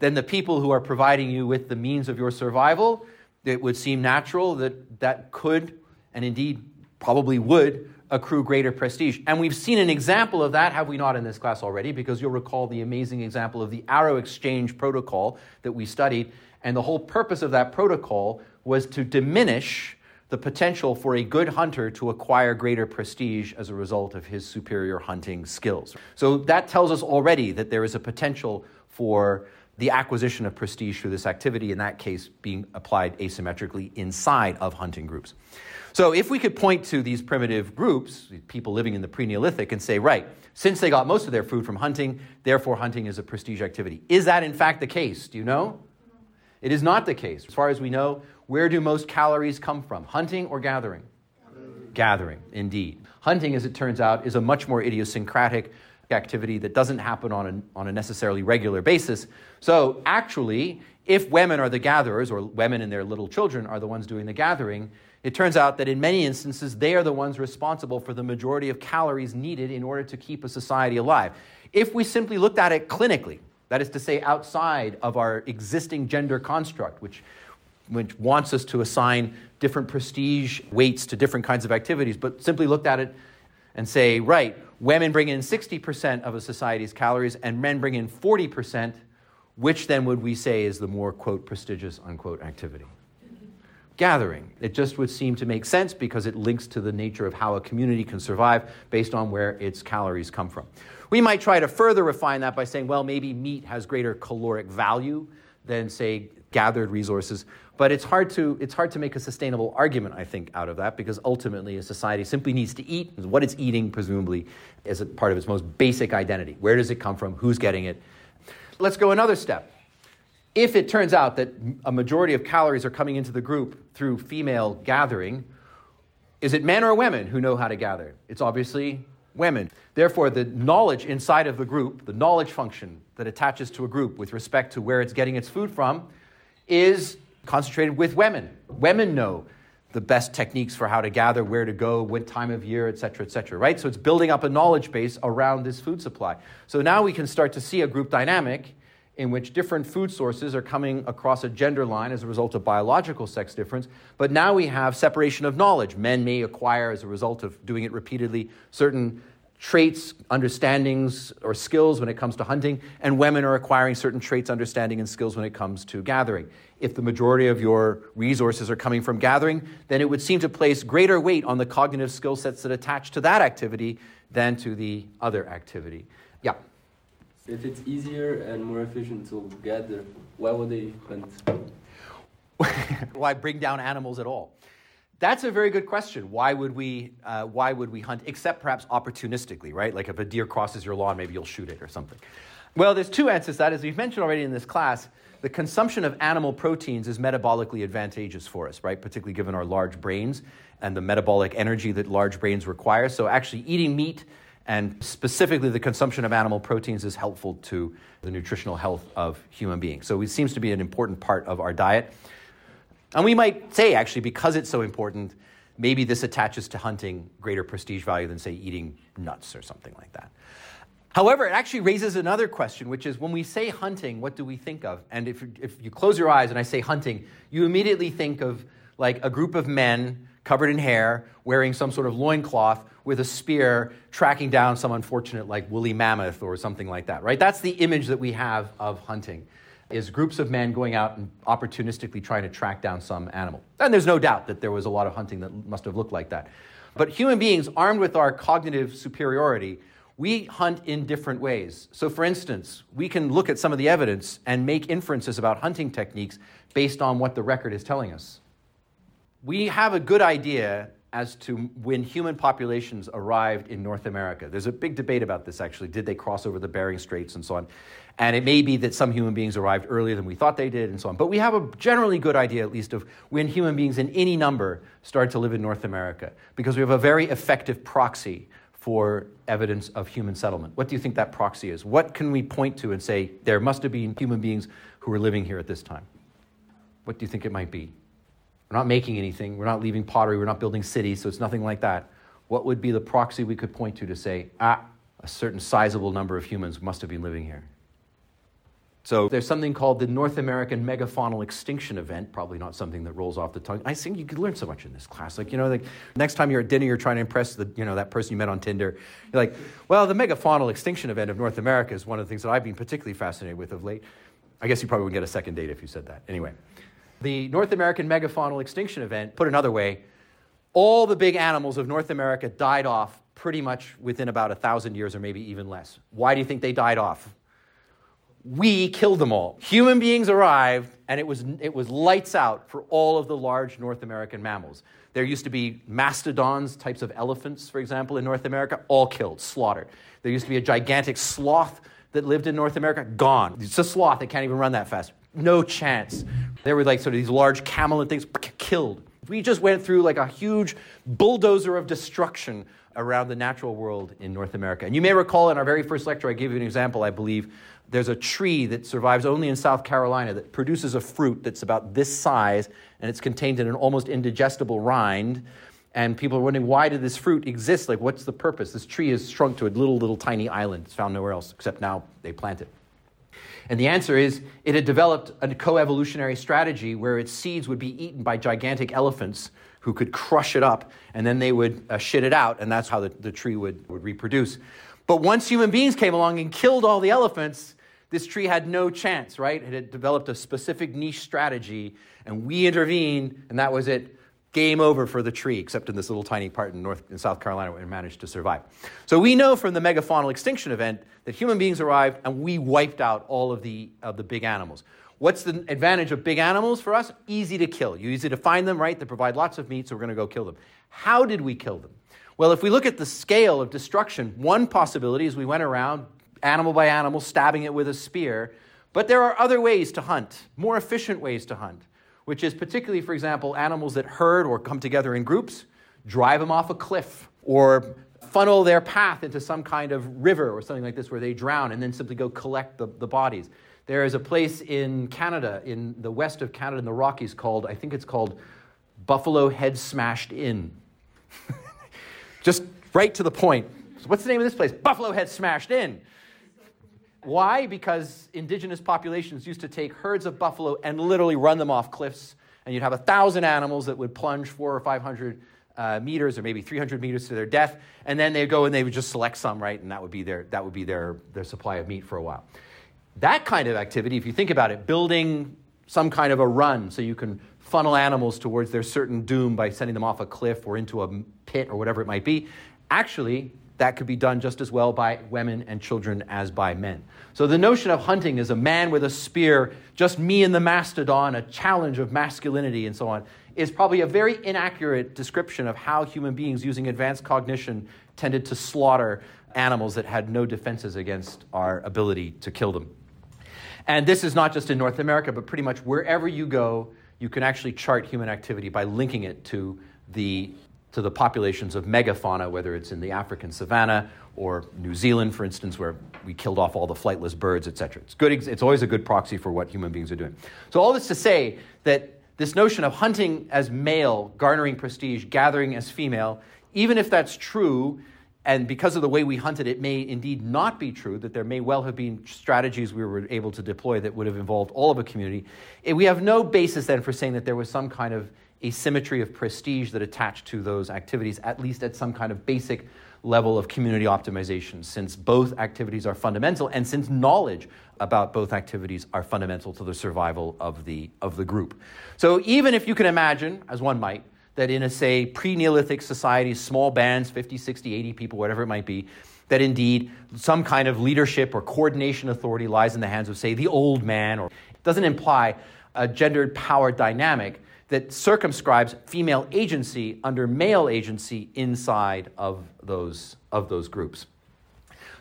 then the people who are providing you with the means of your survival, it would seem natural that could, and indeed probably would, accrue greater prestige. And we've seen an example of that, have we not, in this class already, because you'll recall the amazing example of the arrow exchange protocol that we studied. And the whole purpose of that protocol was to diminish the potential for a good hunter to acquire greater prestige as a result of his superior hunting skills. So that tells us already that there is a potential for the acquisition of prestige through this activity, in that case being applied asymmetrically inside of hunting groups. So if we could point to these primitive groups, people living in the pre-Neolithic, and say, right, since they got most of their food from hunting, therefore hunting is a prestige activity. Is that in fact the case? Do you know? It is not the case. As far as we know, where do most calories come from? Hunting or gathering? Gathering, indeed. Hunting, as it turns out, is a much more idiosyncratic activity that doesn't happen on a necessarily regular basis. So actually, if women are the gatherers, or women and their little children are the ones doing the gathering, it turns out that in many instances, they are the ones responsible for the majority of calories needed in order to keep a society alive. If we simply looked at it clinically, that is to say, outside of our existing gender construct, which wants us to assign different prestige weights to different kinds of activities, but simply looked at it and say, right, women bring in 60% of a society's calories and men bring in 40%, which then would we say is the more, quote, prestigious, unquote, activity? Gathering. It just would seem to make sense because it links to the nature of how a community can survive based on where its calories come from. We might try to further refine that by saying, well, maybe meat has greater caloric value than, say, gathered resources, but it's hard to make a sustainable argument, I think, out of that, because ultimately a society simply needs to eat. What it's eating, presumably, is a part of its most basic identity. Where does it come from? Who's getting it? Let's go another step. If it turns out that a majority of calories are coming into the group through female gathering, is it men or women who know how to gather? It's obviously women. Therefore, the knowledge inside of the group, the knowledge function that attaches to a group with respect to where it's getting its food from, is concentrated with women. Women know the best techniques for how to gather, where to go, what time of year, et cetera, right? So it's building up a knowledge base around this food supply. So now we can start to see a group dynamic in which different food sources are coming across a gender line as a result of biological sex difference, but now we have separation of knowledge. Men may acquire, as a result of doing it repeatedly, certain traits, understandings, or skills when it comes to hunting, and women are acquiring certain traits, understanding, and skills when it comes to gathering. If the majority of your resources are coming from gathering, then it would seem to place greater weight on the cognitive skill sets that attach to that activity than to the other activity. Yeah? If it's easier and more efficient to gather, why would they hunt? Why bring down animals at all? That's a very good question. Why would we hunt, except perhaps opportunistically, right? Like if a deer crosses your lawn, maybe you'll shoot it or something. Well, there's two answers to that. As we've mentioned already in this class, the consumption of animal proteins is metabolically advantageous for us, right? Particularly given our large brains and the metabolic energy that large brains require. So actually eating meat and specifically the consumption of animal proteins is helpful to the nutritional health of human beings. So it seems to be an important part of our diet. And we might say, actually, because it's so important, maybe this attaches to hunting greater prestige value than, say, eating nuts or something like that. However, it actually raises another question, which is when we say hunting, what do we think of? And if you close your eyes and I say hunting, you immediately think of like a group of men covered in hair, wearing some sort of loincloth with a spear, tracking down some unfortunate like woolly mammoth or something like that, right? That's the image that we have of hunting, is groups of men going out and opportunistically trying to track down some animal. And there's no doubt that there was a lot of hunting that must have looked like that. But human beings, armed with our cognitive superiority, we hunt in different ways. So for instance, we can look at some of the evidence and make inferences about hunting techniques based on what the record is telling us. We have a good idea as to when human populations arrived in North America. There's a big debate about this, actually. Did they cross over the Bering Straits and so on? And it may be that some human beings arrived earlier than we thought they did and so on. But we have a generally good idea, at least, of when human beings in any number started to live in North America, because we have a very effective proxy for evidence of human settlement. What do you think that proxy is? What can we point to and say, there must have been human beings who were living here at this time? What do you think it might be? We're not making anything. We're not leaving pottery. We're not building cities, so it's nothing like that. What would be the proxy we could point to say, a certain sizable number of humans must have been living here? So there's something called the North American megafaunal extinction event, probably not something that rolls off the tongue. I think you could learn so much in this class. Like next time you're at dinner, you're trying to impress that person you met on Tinder. You're like, well, the megafaunal extinction event of North America is one of the things that I've been particularly fascinated with of late. I guess you probably wouldn't get a second date if you said that. Anyway. The North American megafaunal extinction event, put another way, all the big animals of North America died off pretty much within about 1,000 years or maybe even less. Why do you think they died off? we killed them all. Human beings arrived, and it was lights out for all of the large North American mammals. There used to be mastodons, types of elephants, for example, in North America, all killed, slaughtered. There used to be a gigantic sloth that lived in North America, gone. It's a sloth, it can't even run that fast. No chance. There were like sort of these large camelid things, killed. We just went through like a huge bulldozer of destruction around the natural world in North America. And you may recall in our very first lecture, I gave you an example, I believe. There's a tree that survives only in South Carolina that produces a fruit that's about this size, and it's contained in an almost indigestible rind. And people are wondering, why did this fruit exist? Like, what's the purpose? This tree is shrunk to a little tiny island. It's found nowhere else, except now they plant it. And the answer is, it had developed a co-evolutionary strategy where its seeds would be eaten by gigantic elephants who could crush it up, and then they would shit it out, and that's how the tree would reproduce. But once human beings came along and killed all the elephants, this tree had no chance, right? It had developed a specific niche strategy, and we intervened, and that was it. Game over for the tree, except in this little tiny part in South Carolina where it managed to survive. So we know from the megafaunal extinction event that human beings arrived and we wiped out all of the big animals. What's the advantage of big animals for us? Easy to kill. You're easy to find them, right? They provide lots of meat, so we're going to go kill them. How did we kill them? Well, if we look at the scale of destruction, one possibility is we went around animal by animal, stabbing it with a spear. But there are other ways to hunt, more efficient ways to hunt, which is particularly, for example, animals that herd or come together in groups, drive them off a cliff, or funnel their path into some kind of river or something like this where they drown and then simply go collect the bodies. There is a place in Canada, in the west of Canada in the Rockies called, I think it's called Buffalo Head Smashed Inn. Just right to the point. So what's the name of this place? Buffalo Head Smashed Inn. Why? Because indigenous populations used to take herds of buffalo and literally run them off cliffs, and you'd have 1,000 animals that would plunge 400 or 500 meters, or maybe 300 meters to their death, and then they'd go and they would just select some, right, and that would be their supply of meat for a while. That kind of activity, if you think about it, building some kind of a run so you can funnel animals towards their certain doom by sending them off a cliff or into a pit or whatever it might be, actually, that could be done just as well by women and children as by men. So the notion of hunting as a man with a spear, just me and the mastodon, a challenge of masculinity and so on, is probably a very inaccurate description of how human beings using advanced cognition tended to slaughter animals that had no defenses against our ability to kill them. And this is not just in North America, but pretty much wherever you go, you can actually chart human activity by linking it to the populations of megafauna, whether it's in the African savannah or New Zealand, for instance, where we killed off all the flightless birds, etc. It's good. It's always a good proxy for what human beings are doing. So all this to say that this notion of hunting as male, garnering prestige, gathering as female, even if that's true, and because of the way we hunted, it may indeed not be true, that there may well have been strategies we were able to deploy that would have involved all of a community. We have no basis then for saying that there was some kind of asymmetry of prestige that attached to those activities, at least at some kind of basic level of community optimization, since both activities are fundamental and since knowledge about both activities are fundamental to the survival of the group. So even if you can imagine, as one might, that in a, say, pre-Neolithic society, small bands, 50, 60, 80 people, whatever it might be, that indeed some kind of leadership or coordination authority lies in the hands of, say, the old man, or doesn't imply a gendered power dynamic that circumscribes female agency under male agency inside of those groups.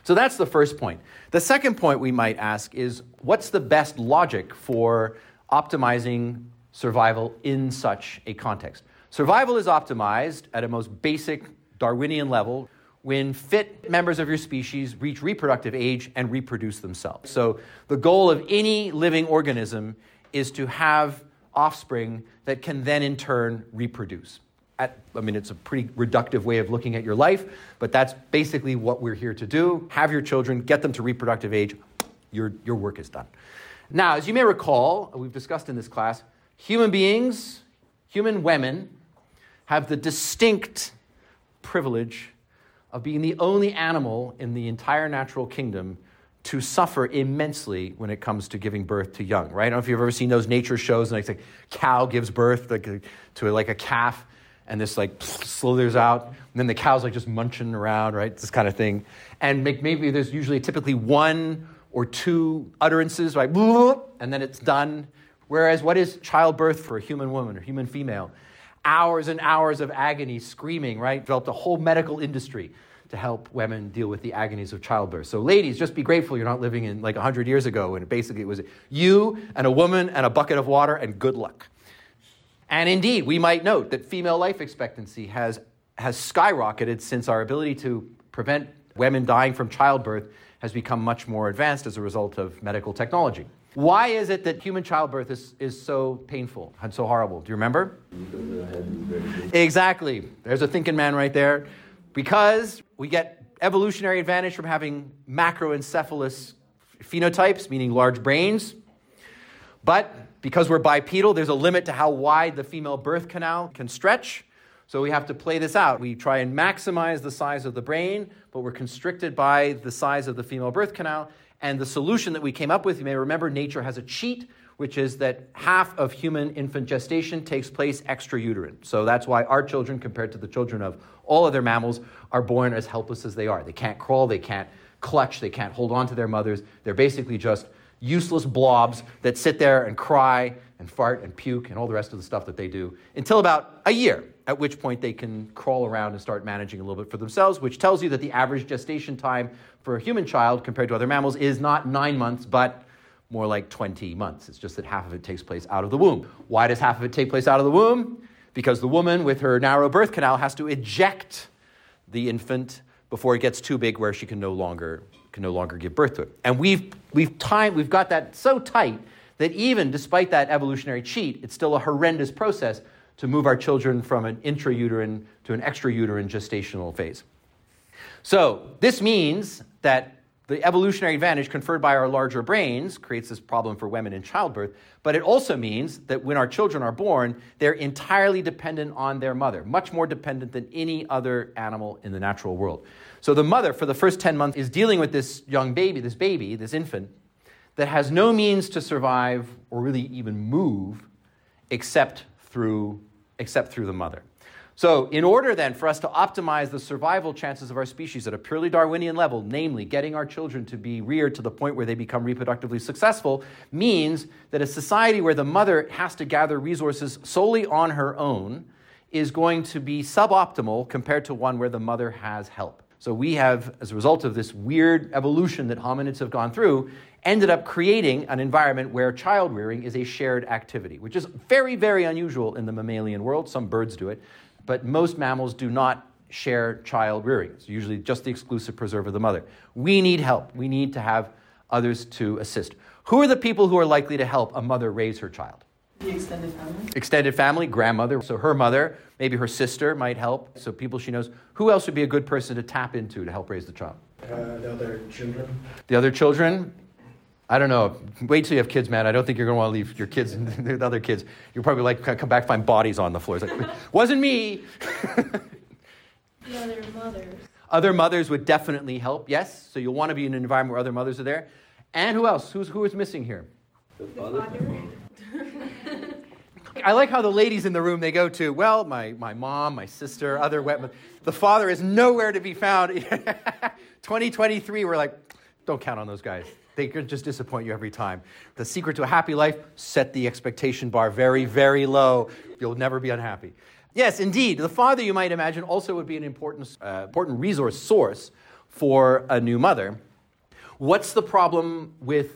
So that's the first point. The second point we might ask is, what's the best logic for optimizing survival in such a context? Survival is optimized at a most basic Darwinian level when fit members of your species reach reproductive age and reproduce themselves. So the goal of any living organism is to have offspring that can then in turn reproduce. It's a pretty reductive way of looking at your life, but that's basically what we're here to do. Have your children, get them to reproductive age, your work is done. Now, as you may recall, we've discussed in this class, human women, have the distinct privilege of being the only animal in the entire natural kingdom to suffer immensely when it comes to giving birth to young, right? I don't know if you've ever seen those nature shows, and it's like cow gives birth to a calf, and this slithers out, and then the cow's just munching around, right? This kind of thing. And maybe there's usually typically one or two utterances, right? And then it's done. Whereas what is childbirth for a human woman or human female? Hours and hours of agony, screaming, right? Developed a whole medical industry to help women deal with the agonies of childbirth. So ladies, just be grateful you're not living in like 100 years ago when basically it was you and a woman and a bucket of water and good luck. And indeed, we might note that female life expectancy has skyrocketed since our ability to prevent women dying from childbirth has become much more advanced as a result of medical technology. Why is it that human childbirth is so painful and so horrible? Do you remember? Exactly. There's a thinking man right there. Because we get evolutionary advantage from having macroencephalous phenotypes, meaning large brains. But because we're bipedal, there's a limit to how wide the female birth canal can stretch. So we have to play this out. We try and maximize the size of the brain, but we're constricted by the size of the female birth canal. And the solution that we came up with, you may remember, nature has a cheat, which is that half of human infant gestation takes place extrauterine. So that's why our children, compared to the children of all other mammals, are born as helpless as they are. They can't crawl, they can't clutch, they can't hold on to their mothers. They're basically just useless blobs that sit there and cry and fart and puke and all the rest of the stuff that they do until about a year, at which point they can crawl around and start managing a little bit for themselves, which tells you that the average gestation time for a human child compared to other mammals is not 9 months, but more like 20 months. It's just that half of it takes place out of the womb. Why does half of it take place out of the womb? Because the woman with her narrow birth canal has to eject the infant before it gets too big where she can no longer give birth to it. And we've got that so tight that even despite that evolutionary cheat, it's still a horrendous process to move our children from an intrauterine to an extrauterine gestational phase. So this means that the evolutionary advantage conferred by our larger brains creates this problem for women in childbirth, but it also means that when our children are born, they're entirely dependent on their mother, much more dependent than any other animal in the natural world. So the mother, for the first 10 months, is dealing with this young baby, this infant, that has no means to survive or really even move except through the mother. So in order then for us to optimize the survival chances of our species at a purely Darwinian level, namely getting our children to be reared to the point where they become reproductively successful, means that a society where the mother has to gather resources solely on her own is going to be suboptimal compared to one where the mother has help. So we have, as a result of this weird evolution that hominids have gone through, ended up creating an environment where child rearing is a shared activity, which is very, very unusual in the mammalian world. Some birds do it. But most mammals do not share child rearing. It's usually just the exclusive preserve of the mother. We need help. We need to have others to assist. Who are the people who are likely to help a mother raise her child? The extended family. Extended family, grandmother. So her mother, maybe her sister might help. So people she knows. Who else would be a good person to tap into to help raise the child? The other children. The other children? I don't know. Wait till you have kids, man. I don't think you're going to want to leave your kids and the other kids. You'll probably like come back, find bodies on the floor. It's like, wasn't me. The other mothers. Other mothers would definitely help, yes. So you'll want to be in an environment where other mothers are there. And who else? Who is missing here? The father. I like how the ladies in the room, they go to, well, my mom, my sister, other wet. The father is nowhere to be found. 2023, we're like, don't count on those guys. They could just disappoint you every time. The secret to a happy life, set the expectation bar very, very low. You'll never be unhappy. Yes, indeed. The father, you might imagine, also would be an important resource source for a new mother. What's the problem with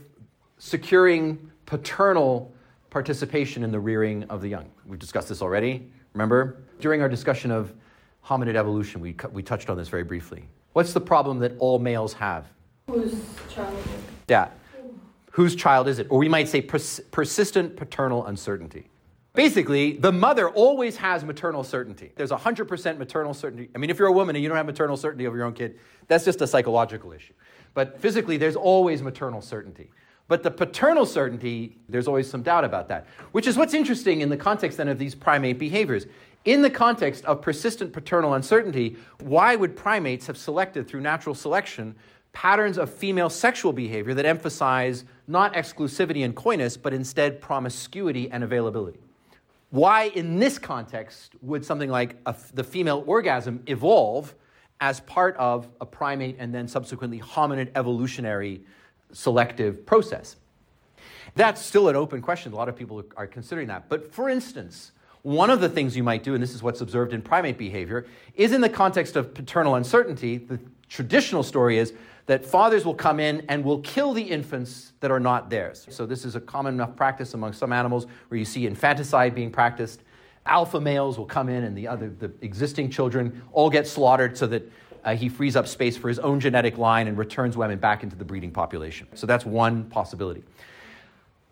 securing paternal participation in the rearing of the young? We've discussed this already, remember? During our discussion of hominid evolution, we touched on this very briefly. What's the problem that all males have? Whose child is it? Yeah. Whose child is it? Or we might say persistent paternal uncertainty. Basically, the mother always has maternal certainty. There's 100% maternal certainty. I mean, if you're a woman and you don't have maternal certainty over your own kid, that's just a psychological issue. But physically, there's always maternal certainty. But the paternal certainty, there's always some doubt about that, which is what's interesting in the context then of these primate behaviors. In the context of persistent paternal uncertainty, why would primates have selected through natural selection patterns of female sexual behavior that emphasize not exclusivity and coyness, but instead promiscuity and availability? Why, in this context, would something like the female orgasm evolve as part of a primate and then subsequently hominid evolutionary selective process. That's still an open question. A lot of people are considering that. But for instance, one of the things you might do, and this is what's observed in primate behavior, is in the context of paternal uncertainty, the traditional story is that fathers will come in and will kill the infants that are not theirs. So this is a common enough practice among some animals where you see infanticide being practiced. Alpha males will come in and the existing children all get slaughtered so that he frees up space for his own genetic line and returns women back into the breeding population. So that's one possibility.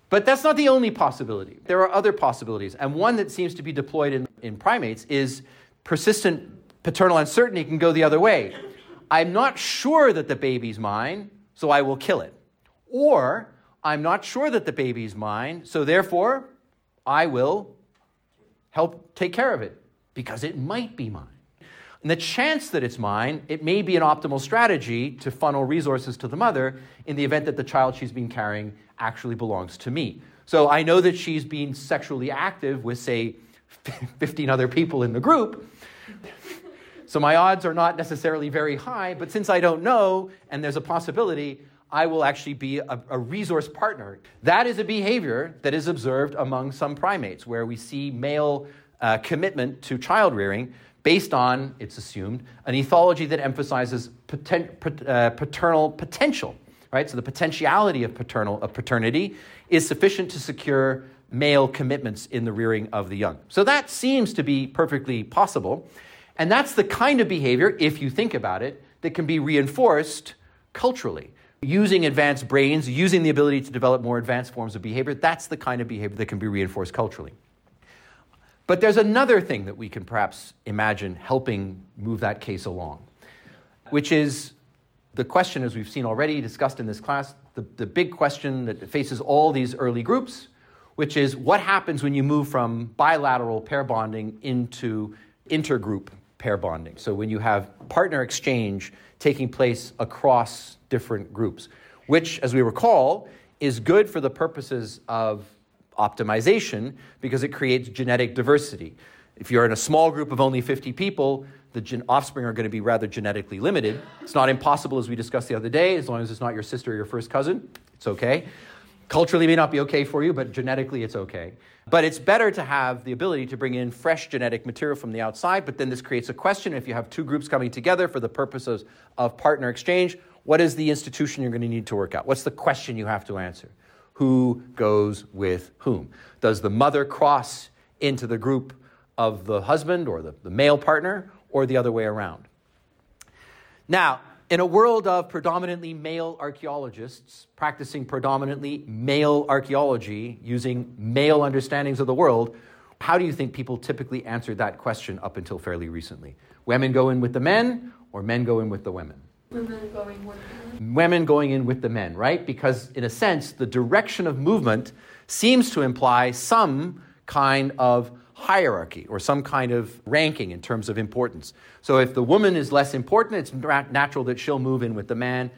But that's not the only possibility. There are other possibilities. And one that seems to be deployed in primates is persistent paternal uncertainty can go the other way. I'm not sure that the baby's mine, so I will kill it. Or I'm not sure that the baby's mine, so therefore I will help take care of it because it might be mine. And the chance that it's mine, it may be an optimal strategy to funnel resources to the mother in the event that the child she's been carrying actually belongs to me. So I know that she's been sexually active with, say, 15 other people in the group. So my odds are not necessarily very high, but since I don't know, and there's a possibility, I will actually be a resource partner. That is a behavior that is observed among some primates, where we see male commitment to child rearing based on, it's assumed, an ethology that emphasizes paternal potential, right? So the potentiality of paternity is sufficient to secure male commitments in the rearing of the young. So that seems to be perfectly possible. And that's the kind of behavior, if you think about it, that can be reinforced culturally. Using advanced brains, using the ability to develop more advanced forms of behavior, that's the kind of behavior that can be reinforced culturally. But there's another thing that we can perhaps imagine helping move that case along, which is the question, as we've seen already discussed in this class, the big question that faces all these early groups, which is what happens when you move from bilateral pair bonding into intergroup pair bonding. So when you have partner exchange taking place across different groups, which, as we recall, is good for the purposes of optimization because it creates genetic diversity. If you're in a small group of only 50 people, the offspring are going to be rather genetically limited. It's not impossible, as we discussed the other day, as long as it's not your sister or your first cousin, it's okay. Culturally it may not be okay for you, but genetically it's okay. But it's better to have the ability to bring in fresh genetic material from the outside, but then this creates a question. If you have two groups coming together for the purposes of partner exchange, what is the institution you're going to need to work out? What's the question you have to answer? Who goes with whom? Does the mother cross into the group of the husband or the male partner or the other way around? Now, in a world of predominantly male archaeologists practicing predominantly male archaeology using male understandings of the world, how do you think people typically answered that question up until fairly recently? Women go in with the men or men go in with the women? Women going with the men. Women going in with the men, right? Because in a sense, the direction of movement seems to imply some kind of hierarchy or some kind of ranking in terms of importance. So if the woman is less important, it's natural that she'll move in with the man.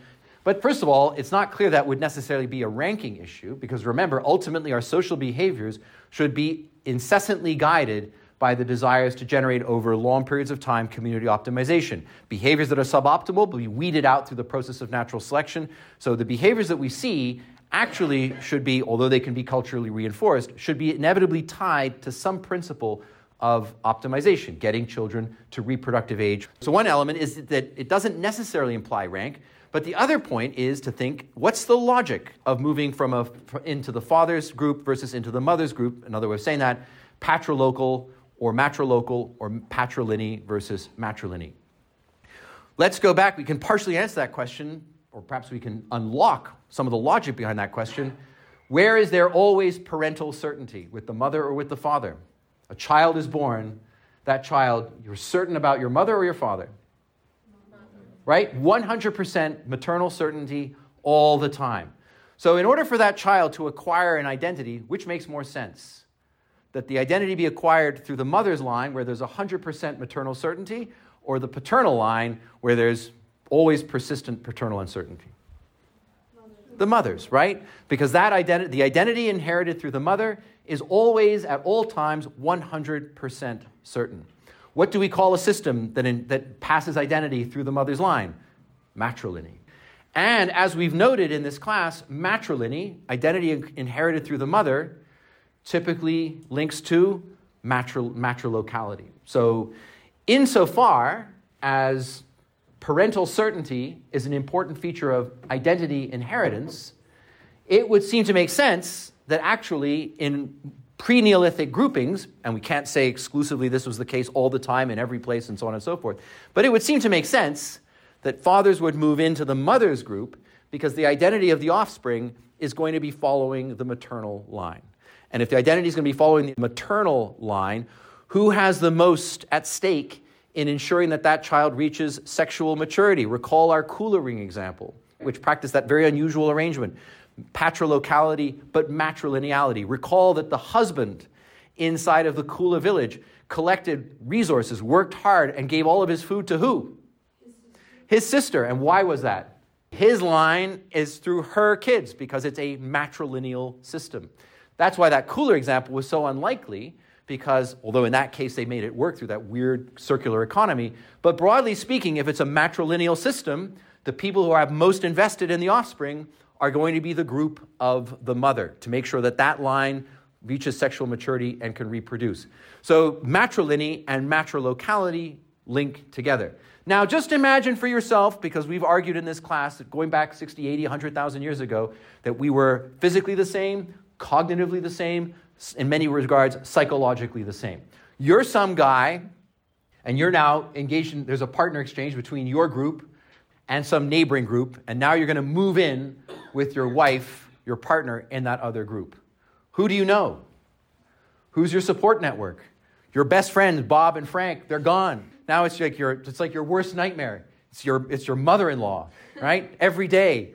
But first of all, it's not clear that would necessarily be a ranking issue because remember, ultimately our social behaviors should be incessantly guided by the desires to generate over long periods of time community optimization. Behaviors that are suboptimal will be weeded out through the process of natural selection. So the behaviors that we see actually should be, although they can be culturally reinforced, should be inevitably tied to some principle of optimization, getting children to reproductive age. So one element is that it doesn't necessarily imply rank, but the other point is to think, what's the logic of moving from into the father's group versus into the mother's group? Another way of saying that, patrilocal or matrilocal or patrilineal versus matrilineal. Let's go back. We can partially answer that question, or perhaps we can unlock some of the logic behind that question. Where is there always parental certainty, with the mother or with the father? A child is born, that child, you're certain about your mother or your father? Right? 100% maternal certainty all the time. So in order for that child to acquire an identity, which makes more sense? That the identity be acquired through the mother's line, where there's 100% maternal certainty, or the paternal line, where there's always persistent paternal uncertainty? The mother's, right? Because that the identity inherited through the mother is always, at all times, 100% certain. What do we call a system that passes identity through the mother's line? Matrilineal. And as we've noted in this class, matrilineal, identity inherited through the mother, typically links to matrilocality. So insofar as parental certainty is an important feature of identity inheritance, it would seem to make sense that actually in pre-Neolithic groupings, and we can't say exclusively this was the case all the time in every place and so on and so forth, but it would seem to make sense that fathers would move into the mother's group because the identity of the offspring is going to be following the maternal line. And if the identity is going to be following the maternal line, who has the most at stake in ensuring that that child reaches sexual maturity? Recall our cooler ring example, which practiced that very unusual arrangement. Patrilocality, but matrilineality. Recall that the husband inside of the Kula village collected resources, worked hard, and gave all of his food to who? His sister. And why was that? His line is through her kids because it's a matrilineal system. That's why that cooler example was so unlikely, because although in that case they made it work through that weird circular economy, but broadly speaking, if it's a matrilineal system, the people who are most invested in the offspring are going to be the group of the mother to make sure that that line reaches sexual maturity and can reproduce. So matrilineal and matrilocality link together. Now just imagine for yourself, because we've argued in this class that going back 60, 80, 100,000 years ago, that we were physically the same, cognitively the same, in many regards, psychologically the same. You're some guy, and you're now engaged in, there's a partner exchange between your group and some neighboring group, and now you're going to move in with your wife, your partner, in that other group. Who do you know? Who's your support network? Your best friends, Bob and Frank, they're gone. Now it's like your worst nightmare. It's your mother-in-law, right? Every day,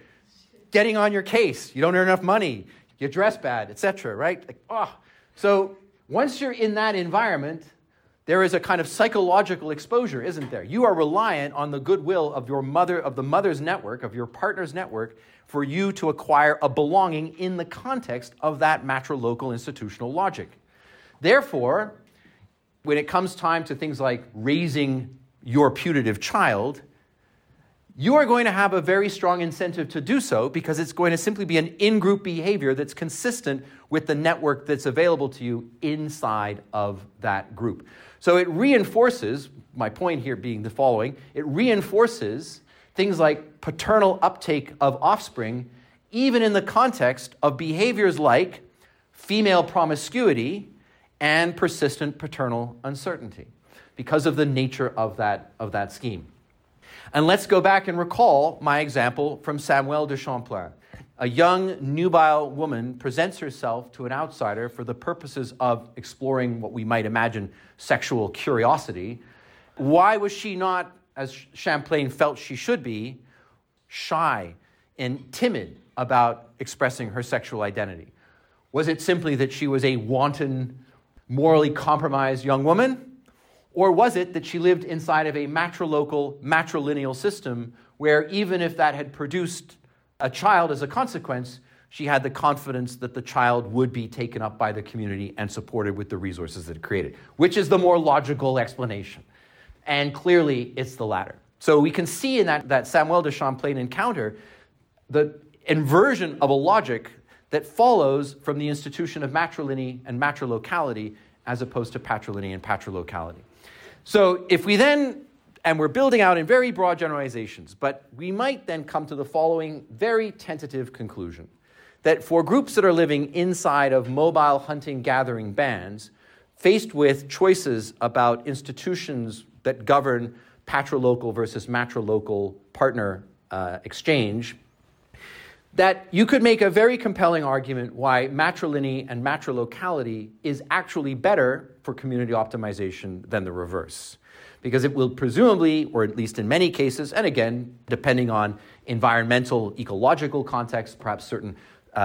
getting on your case. You don't earn enough money. You dress bad, etc., right? Like, oh. So once you're in that environment, there is a kind of psychological exposure, isn't there? You are reliant on the goodwill of your mother, of the mother's network, of your partner's network, for you to acquire a belonging in the context of that matrilocal institutional logic. Therefore, when it comes time to things like raising your putative child, you are going to have a very strong incentive to do so because it's going to simply be an in-group behavior that's consistent with the network that's available to you inside of that group. So it reinforces, my point here being the following, it reinforces things like paternal uptake of offspring, even in the context of behaviors like female promiscuity and persistent paternal uncertainty because of the nature of that scheme. And let's go back and recall my example from Samuel de Champlain. A young, nubile woman presents herself to an outsider for the purposes of exploring what we might imagine sexual curiosity. Why was she not, as Champlain felt she should be, shy and timid about expressing her sexual identity? Was it simply that she was a wanton, morally compromised young woman? Or was it that she lived inside of a matrilocal, matrilineal system where even if that had produced a child as a consequence, she had the confidence that the child would be taken up by the community and supported with the resources that it created, which is the more logical explanation? And clearly, it's the latter. So we can see in that Samuel de Champlain encounter the inversion of a logic that follows from the institution of matrilineal and matrilocality as opposed to patrilineal and patrilocality. So if we then, and we're building out in very broad generalizations, but we might then come to the following very tentative conclusion, that for groups that are living inside of mobile hunting-gathering bands, faced with choices about institutions that govern patrilocal versus matrilocal partner exchange, that you could make a very compelling argument why matrilineal and matrilocality is actually better for community optimization than the reverse. Because it will presumably, or at least in many cases, and again, depending on environmental, ecological context, perhaps certain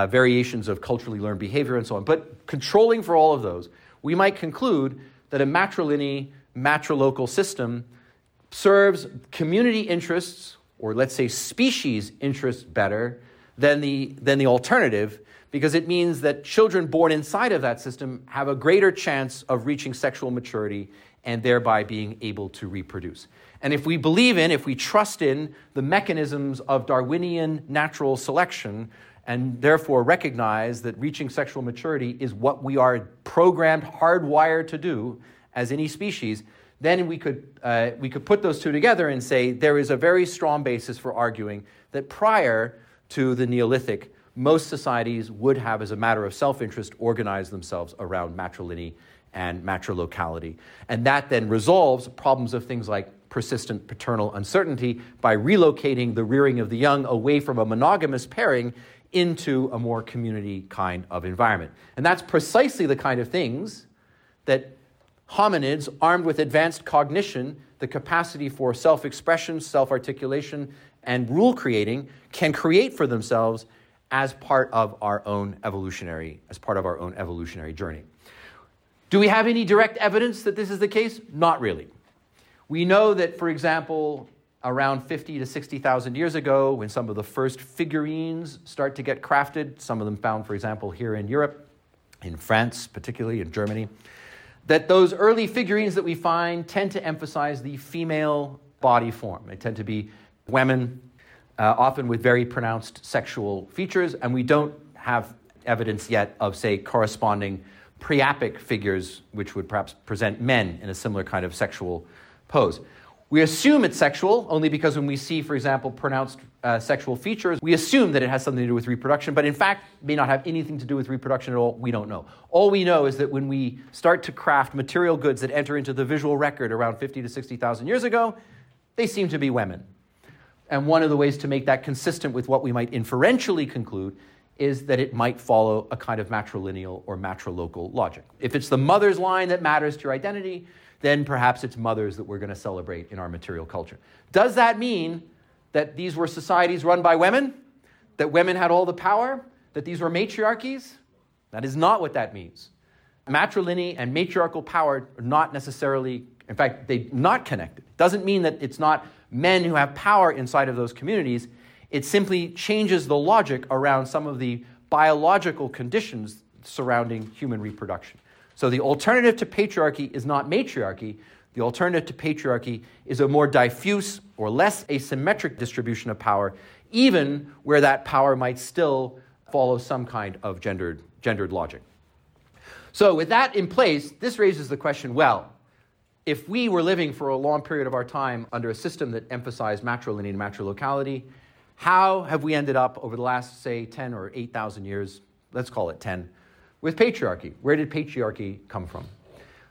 variations of culturally learned behavior and so on, but controlling for all of those, we might conclude that a matrilineal, matrilocal system serves community interests, or let's say species interests better, than the alternative, because it means that children born inside of that system have a greater chance of reaching sexual maturity and thereby being able to reproduce. And if we believe in, if we trust in the mechanisms of Darwinian natural selection, and therefore recognize that reaching sexual maturity is what we are programmed, hardwired to do as any species, then we could put those two together and say there is a very strong basis for arguing that prior to the Neolithic, most societies would have, as a matter of self-interest, organized themselves around matrilineality and matrilocality. And that then resolves problems of things like persistent paternal uncertainty by relocating the rearing of the young away from a monogamous pairing into a more community kind of environment. And that's precisely the kind of things that hominids, armed with advanced cognition, the capacity for self-expression, self-articulation, and rule creating, can create for themselves as part of our own evolutionary journey. Do we have any direct evidence that this is the case? Not really. We know that, for example, around 50 to 60,000 years ago, when some of the first figurines start to get crafted, some of them found, for example, here in Europe, in France particularly, in Germany, that those early figurines that we find tend to emphasize the female body form. They tend to be women, often with very pronounced sexual features, and we don't have evidence yet of, say, corresponding priapic figures, which would perhaps present men in a similar kind of sexual pose. We assume it's sexual only because when we see, for example, pronounced sexual features, we assume that it has something to do with reproduction, but in fact may not have anything to do with reproduction at all. We don't know. All we know is that when we start to craft material goods that enter into the visual record around 50 to 60,000 years ago, they seem to be women. And one of the ways to make that consistent with what we might inferentially conclude is that it might follow a kind of matrilineal or matrilocal logic. If it's the mother's line that matters to your identity, then perhaps it's mothers that we're going to celebrate in our material culture. Does that mean that these were societies run by women? That women had all the power? That these were matriarchies? That is not what that means. Matrilineal and matriarchal power are not necessarily, in fact, they're not connected. It doesn't mean that it's not men who have power inside of those communities. It simply changes the logic around some of the biological conditions surrounding human reproduction. So the alternative to patriarchy is not matriarchy. The alternative to patriarchy is a more diffuse or less asymmetric distribution of power, even where that power might still follow some kind of gendered logic. So with that in place, this raises the question, well, if we were living for a long period of our time under a system that emphasized matrilineal and matrilocality, how have we ended up over the last, say, 10 or 8,000 years, let's call it 10, with patriarchy? Where did patriarchy come from?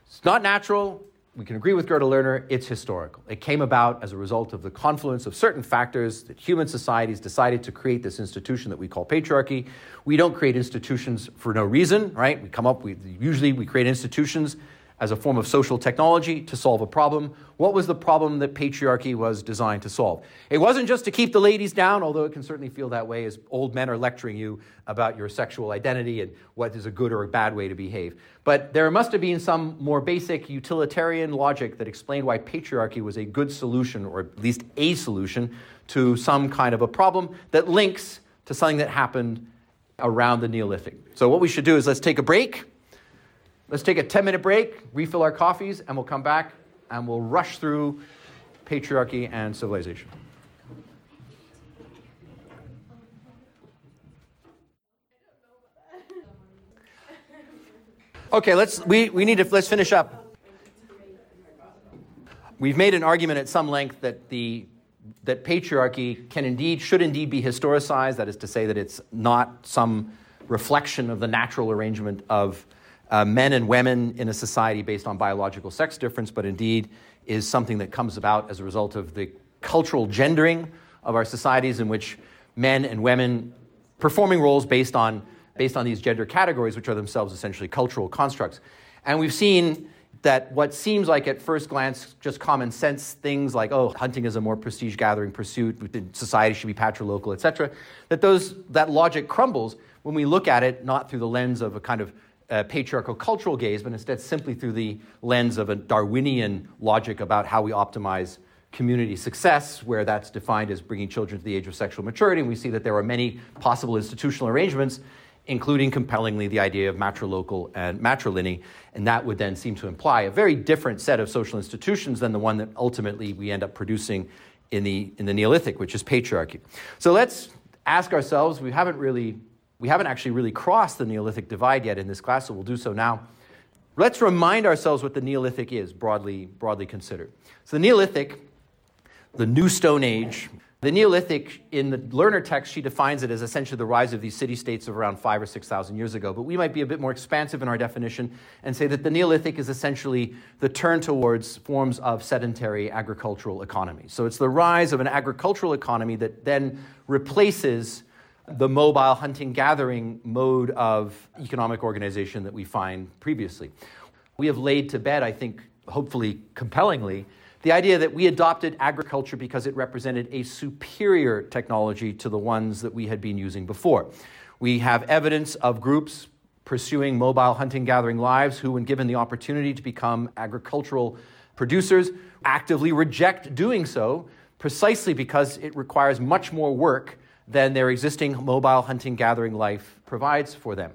It's not natural. We can agree with Gerda Lerner. It's historical. It came about as a result of the confluence of certain factors that human societies decided to create this institution that we call patriarchy. We don't create institutions for no reason, right? We create institutions as a form of social technology to solve a problem. What was the problem that patriarchy was designed to solve? It wasn't just to keep the ladies down, although it can certainly feel that way as old men are lecturing you about your sexual identity and what is a good or a bad way to behave. But there must have been some more basic utilitarian logic that explained why patriarchy was a good solution, or at least a solution, to some kind of a problem that links to something that happened around the Neolithic. So what we should do is let's take a break. Let's take a 10-minute break, refill our coffees, and we'll come back and we'll rush through patriarchy and civilization. Okay, let's finish up. We've made an argument at some length that patriarchy should indeed be historicized, that is to say that it's not some reflection of the natural arrangement of men and women in a society based on biological sex difference, but indeed is something that comes about as a result of the cultural gendering of our societies in which men and women performing roles based on these gender categories, which are themselves essentially cultural constructs. And we've seen that what seems like at first glance just common sense things like, oh, hunting is a more prestige-gathering pursuit, society should be patrilocal, etc., that logic crumbles when we look at it not through the lens of a kind of patriarchal cultural gaze, but instead simply through the lens of a Darwinian logic about how we optimize community success, where that's defined as bringing children to the age of sexual maturity. And we see that there are many possible institutional arrangements including compellingly the idea of matrilocal and matrilineal, and that would then seem to imply a very different set of social institutions than the one that ultimately we end up producing in the Neolithic, which is patriarchy. So let's ask ourselves, we haven't actually really crossed the Neolithic divide yet in this class, so we'll do so now. Let's remind ourselves what the Neolithic is, broadly considered. So the Neolithic, the New Stone Age, the Neolithic, in the Lerner text, she defines it as essentially the rise of these city-states of around 5,000 or 6,000 years ago. But we might be a bit more expansive in our definition and say that the Neolithic is essentially the turn towards forms of sedentary agricultural economy. So it's the rise of an agricultural economy that then replaces the mobile hunting-gathering mode of economic organization that we find previously. We have laid to bed, I think, hopefully compellingly, the idea that we adopted agriculture because it represented a superior technology to the ones that we had been using before. We have evidence of groups pursuing mobile hunting-gathering lives who, when given the opportunity to become agricultural producers, actively reject doing so precisely because it requires much more work than their existing mobile hunting-gathering life provides for them.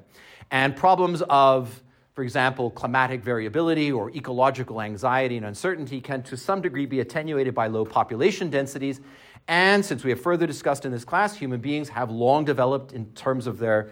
And problems of, for example, climatic variability or ecological anxiety and uncertainty can to some degree be attenuated by low population densities. And since we have further discussed in this class, human beings have long developed, in terms of their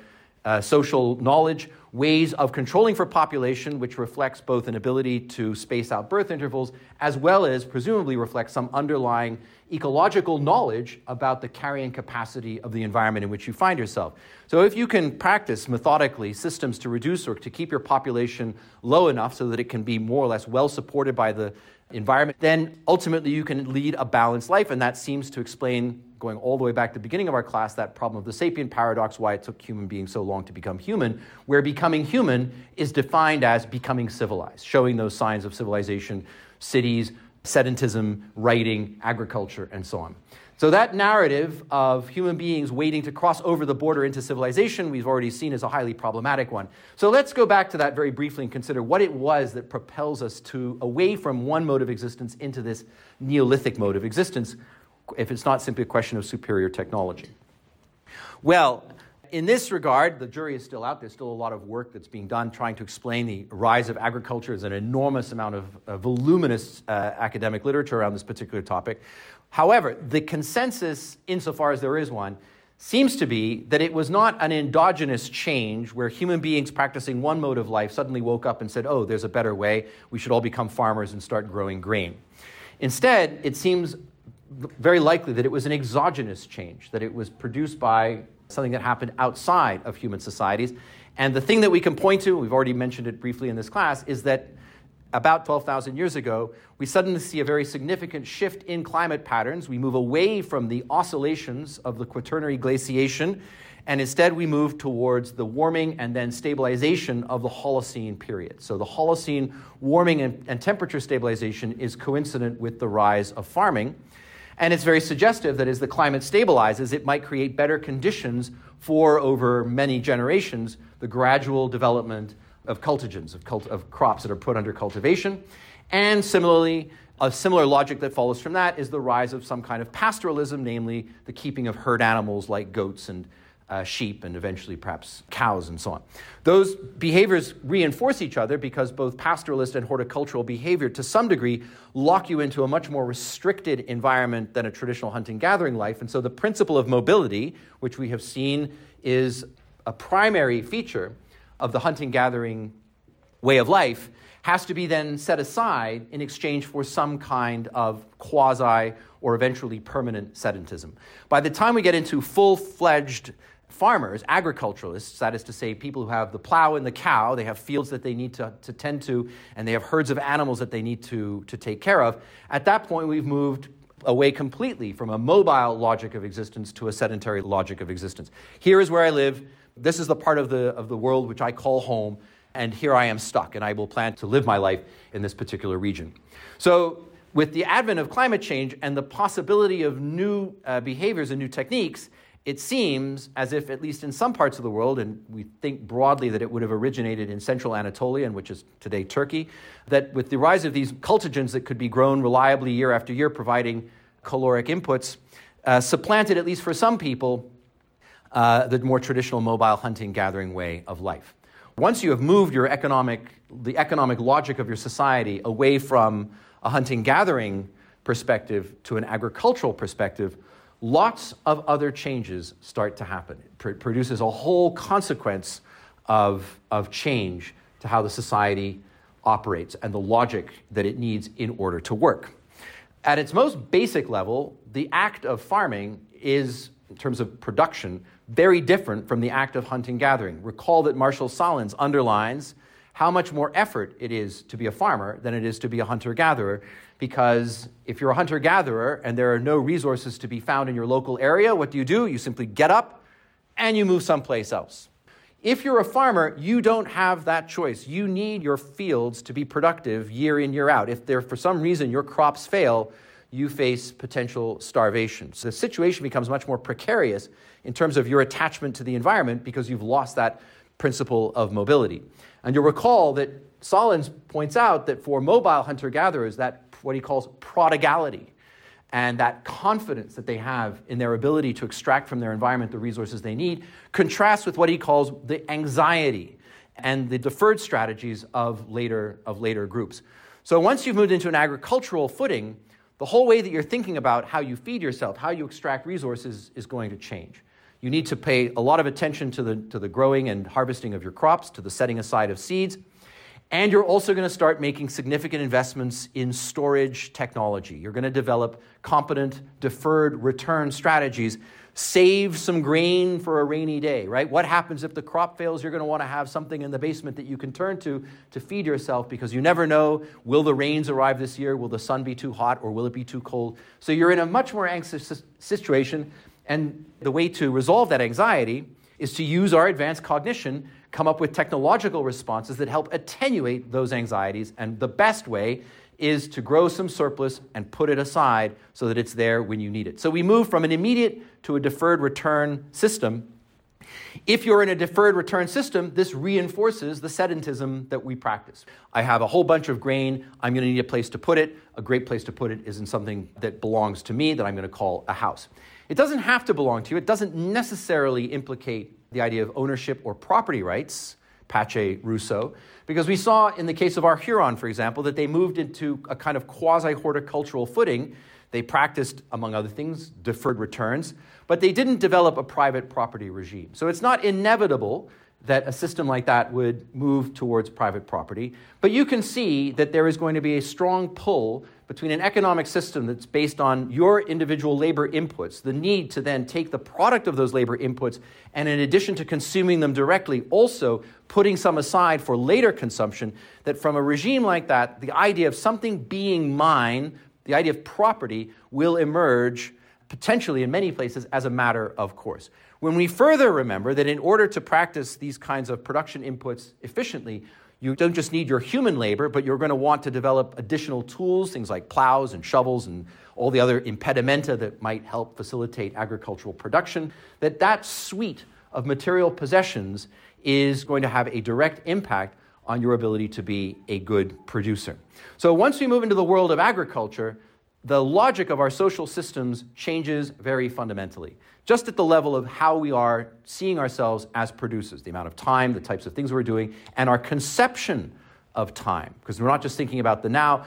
social knowledge, ways of controlling for population, which reflects both an ability to space out birth intervals, as well as presumably reflects some underlying ecological knowledge about the carrying capacity of the environment in which you find yourself. So if you can practice methodically systems to reduce or to keep your population low enough so that it can be more or less well supported by the environment, then ultimately you can lead a balanced life. And that seems to explain, going all the way back to the beginning of our class, that problem of the sapient paradox, why it took human beings so long to become human, where becoming human is defined as becoming civilized, showing those signs of civilization, cities, sedentism, writing, agriculture, and so on. So that narrative of human beings waiting to cross over the border into civilization, we've already seen as a highly problematic one. So let's go back to that very briefly and consider what it was that propels us to away from one mode of existence into this Neolithic mode of existence, if it's not simply a question of superior technology. Well, in this regard, the jury is still out. There's still a lot of work that's being done trying to explain the rise of agriculture. There's an enormous amount of voluminous academic literature around this particular topic. However, the consensus, insofar as there is one, seems to be that it was not an endogenous change where human beings practicing one mode of life suddenly woke up and said, oh, there's a better way. We should all become farmers and start growing grain. Instead, it seems very likely that it was an exogenous change, that it was produced by something that happened outside of human societies. And the thing that we can point to, we've already mentioned it briefly in this class, is that about 12,000 years ago, we suddenly see a very significant shift in climate patterns. We move away from the oscillations of the quaternary glaciation, and instead we move towards the warming and then stabilization of the Holocene period. So the Holocene warming and temperature stabilization is coincident with the rise of farming. And it's very suggestive that as the climate stabilizes, it might create better conditions for, over many generations, the gradual development of cultigens, of crops that are put under cultivation. And similarly, a similar logic that follows from that is the rise of some kind of pastoralism, namely the keeping of herd animals like goats and sheep and eventually perhaps cows and so on. Those behaviors reinforce each other because both pastoralist and horticultural behavior to some degree lock you into a much more restricted environment than a traditional hunting-gathering life. And so the principle of mobility, which we have seen is a primary feature of the hunting-gathering way of life, has to be then set aside in exchange for some kind of quasi or eventually permanent sedentism. By the time we get into full-fledged farmers, agriculturalists, that is to say people who have the plow and the cow, they have fields that they need to tend to, and they have herds of animals that they need to take care of. At that point, we've moved away completely from a mobile logic of existence to a sedentary logic of existence. Here is where I live. This is the part of the world which I call home, and here I am stuck, and I will plan to live my life in this particular region. So with the advent of climate change and the possibility of new behaviors and new techniques, it seems as if, at least in some parts of the world, and we think broadly that it would have originated in central Anatolia, which is today Turkey, that with the rise of these cultigens that could be grown reliably year after year, providing caloric inputs, supplanted, at least for some people, the more traditional mobile hunting-gathering way of life. Once you have moved your the economic logic of your society away from a hunting-gathering perspective to an agricultural perspective, lots of other changes start to happen. It produces a whole consequence of change to how the society operates and the logic that it needs in order to work. At its most basic level, the act of farming is, in terms of production, very different from the act of hunting-gathering. Recall that Marshall Sahlins underlines how much more effort it is to be a farmer than it is to be a hunter-gatherer, because if you're a hunter-gatherer and there are no resources to be found in your local area, what do? You simply get up and you move someplace else. If you're a farmer, you don't have that choice. You need your fields to be productive year in, year out. If there, for some reason your crops fail, you face potential starvation. So the situation becomes much more precarious in terms of your attachment to the environment because you've lost that principle of mobility. And you'll recall that Sahlins points out that for mobile hunter-gatherers, that what he calls prodigality and that confidence that they have in their ability to extract from their environment the resources they need contrasts with what he calls the anxiety and the deferred strategies of later groups. So once you've moved into an agricultural footing, the whole way that you're thinking about how you feed yourself, how you extract resources is going to change. You need to pay a lot of attention to the growing and harvesting of your crops, to the setting aside of seeds. And you're also going to start making significant investments in storage technology. You're going to develop competent, deferred return strategies. Save some grain for a rainy day, right? What happens if the crop fails? You're going to want to have something in the basement that you can turn to feed yourself, because you never know, will the rains arrive this year? Will the sun be too hot, or will it be too cold? So you're in a much more anxious situation. And the way to resolve that anxiety is to use our advanced cognition, come up with technological responses that help attenuate those anxieties. And the best way is to grow some surplus and put it aside so that it's there when you need it. So we move from an immediate to a deferred return system. If you're in a deferred return system, this reinforces the sedentism that we practice. I have a whole bunch of grain. I'm going to need a place to put it. A great place to put it is in something that belongs to me that I'm going to call a house. It doesn't have to belong to you. It doesn't necessarily implicate the idea of ownership or property rights, pace Rousseau, because we saw in the case of our Huron, for example, that they moved into a kind of quasi-horticultural footing. They practiced, among other things, deferred returns, but they didn't develop a private property regime. So it's not inevitable that a system like that would move towards private property, but you can see that there is going to be a strong pull between an economic system that's based on your individual labor inputs, the need to then take the product of those labor inputs, and in addition to consuming them directly, also putting some aside for later consumption, that from a regime like that, the idea of something being mine, the idea of property, will emerge potentially in many places as a matter of course. When we further remember that in order to practice these kinds of production inputs efficiently, you don't just need your human labor, but you're going to want to develop additional tools, things like plows and shovels and all the other impedimenta that might help facilitate agricultural production, that suite of material possessions is going to have a direct impact on your ability to be a good producer. So once we move into the world of agriculture, the logic of our social systems changes very fundamentally, just at the level of how we are seeing ourselves as producers, the amount of time, the types of things we're doing, and our conception of time, because we're not just thinking about the now,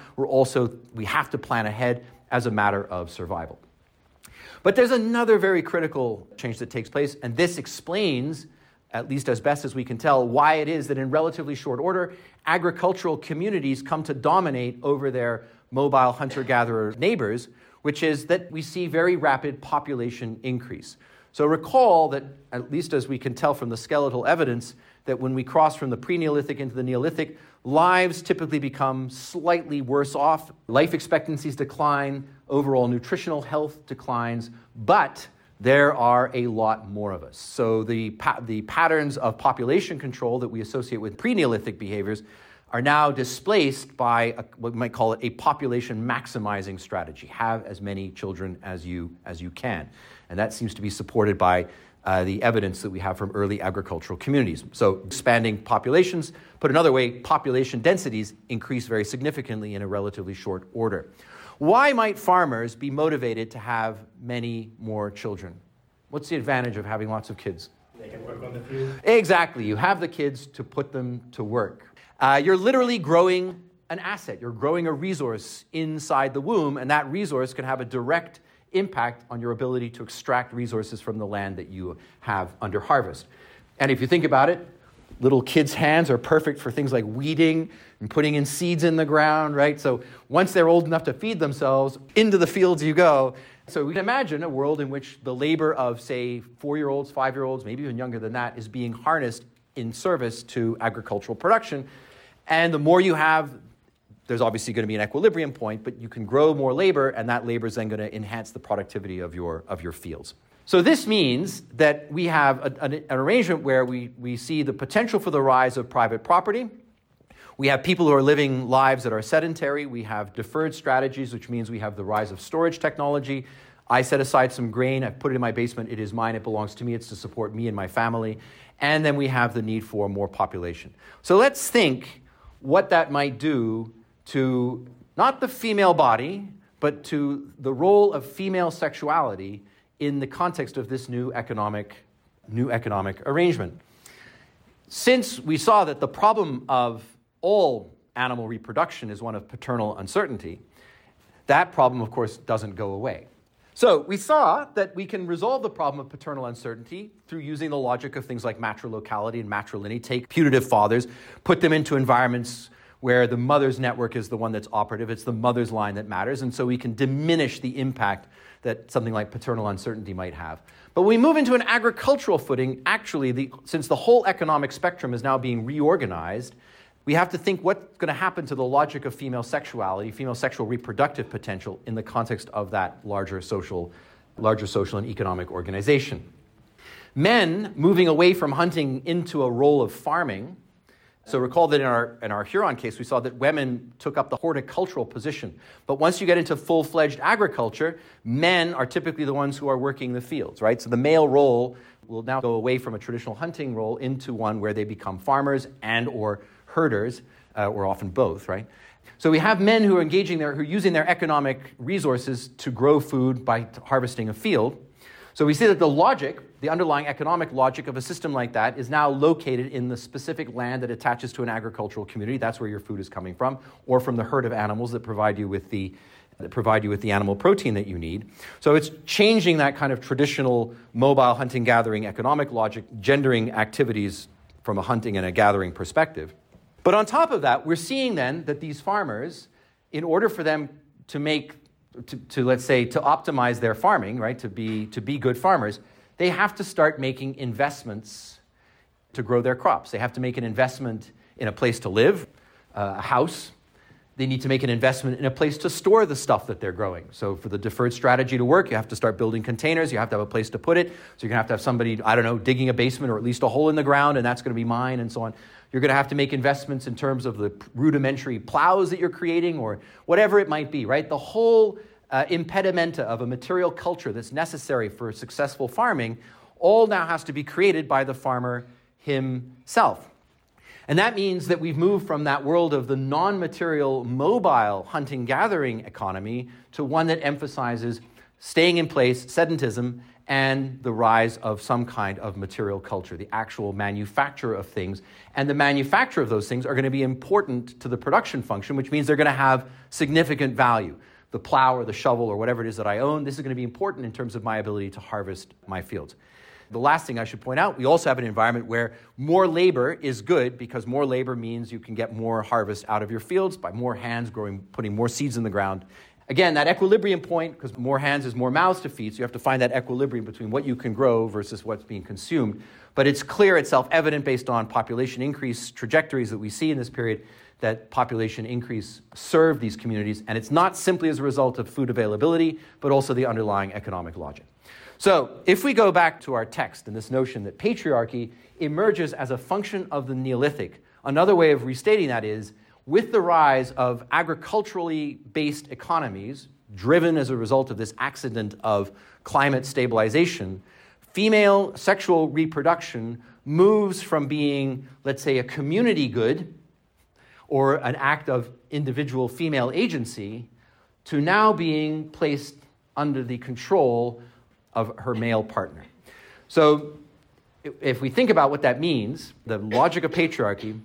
we have to plan ahead as a matter of survival. But there's another very critical change that takes place, and this explains, at least as best as we can tell, why it is that in relatively short order, agricultural communities come to dominate over their mobile hunter-gatherer neighbors, which is that we see very rapid population increase. So recall that, at least as we can tell from the skeletal evidence, that when we cross from the pre-Neolithic into the Neolithic, lives typically become slightly worse off. Life expectancies decline, overall nutritional health declines, but there are a lot more of us. So the patterns of population control that we associate with pre-Neolithic behaviors are now displaced by what we might call a population maximizing strategy. Have as many children as you can. And that seems to be supported by the evidence that we have from early agricultural communities. So expanding populations, put another way, population densities increase very significantly in a relatively short order. Why might farmers be motivated to have many more children? What's the advantage of having lots of kids? They can work on the field. Exactly. You have the kids to put them to work. You're literally growing an asset. You're growing a resource inside the womb, and that resource can have a direct impact on your ability to extract resources from the land that you have under harvest. And if you think about it, little kids' hands are perfect for things like weeding and putting in seeds in the ground, right? So once they're old enough to feed themselves, into the fields you go. So we can imagine a world in which the labor of, say, 4-year-olds, 5-year-olds, maybe even younger than that, is being harnessed in service to agricultural production. And the more you have, there's obviously going to be an equilibrium point, but you can grow more labor, and that labor is then going to enhance the productivity of your fields. So this means that we have an arrangement where we see the potential for the rise of private property. We have people who are living lives that are sedentary. We have deferred strategies, which means we have the rise of storage technology. I set aside some grain. I've put it in my basement. It is mine. It belongs to me. It's to support me and my family. And then we have the need for more population. So let's think what that might do to not the female body, but to the role of female sexuality in the context of this new economic arrangement. Since we saw that the problem of all animal reproduction is one of paternal uncertainty, that problem, of course, doesn't go away. So we saw that we can resolve the problem of paternal uncertainty through using the logic of things like matrilocality and matrilineality. Take putative fathers, put them into environments where the mother's network is the one that's operative. It's the mother's line that matters. And so we can diminish the impact that something like paternal uncertainty might have. But when we move into an agricultural footing, actually, since the whole economic spectrum is now being reorganized, we have to think what's going to happen to the logic of female sexuality, female sexual reproductive potential in the context of that larger social and economic organization. Men moving away from hunting into a role of farming. So recall that in our Huron case, we saw that women took up the horticultural position. But once you get into full-fledged agriculture, men are typically the ones who are working the fields, right? So the male role will now go away from a traditional hunting role into one where they become farmers and or herders, or often both, right? So we have men who are using their economic resources to grow food by harvesting a field. So we see that the underlying economic logic of a system like that is now located in the specific land that attaches to an agricultural community. That's where your food is coming from, or from the herd of animals that provide you with the animal protein that you need. So it's changing that kind of traditional mobile hunting-gathering economic logic, gendering activities from a hunting and a gathering perspective. But on top of that, we're seeing then that these farmers, in order for them to make to optimize their farming, right, to be good farmers, they have to start making investments to grow their crops. They have to make an investment in a place to live, a house. They need to make an investment in a place to store the stuff that they're growing. So for the deferred strategy to work, you have to start building containers. You have to have a place to put it. So you're going to have somebody, I don't know, digging a basement or at least a hole in the ground, and that's going to be mine, and so on. You're going to have to make investments in terms of the rudimentary plows that you're creating or whatever it might be, right? The whole impedimenta of a material culture that's necessary for successful farming all now has to be created by the farmer himself. And that means that we've moved from that world of the non-material, mobile hunting-gathering economy to one that emphasizes staying in place, sedentism, and the rise of some kind of material culture, the actual manufacture of things. And the manufacture of those things are going to be important to the production function, which means they're going to have significant value. The plow or the shovel or whatever it is that I own, this is going to be important in terms of my ability to harvest my fields. The last thing I should point out, we also have an environment where more labor is good because more labor means you can get more harvest out of your fields by more hands growing, putting more seeds in the ground. Again, that equilibrium point, because more hands is more mouths to feed, so you have to find that equilibrium between what you can grow versus what's being consumed. But it's clear, it's self-evident based on population increase trajectories that we see in this period that population increase served these communities, and it's not simply as a result of food availability, but also the underlying economic logic. So if we go back to our text and this notion that patriarchy emerges as a function of the Neolithic, another way of restating that is, with the rise of agriculturally based economies, driven as a result of this accident of climate stabilization, female sexual reproduction moves from being, let's say, a community good or an act of individual female agency to now being placed under the control of her male partner. So if we think about what that means, the logic of patriarchy,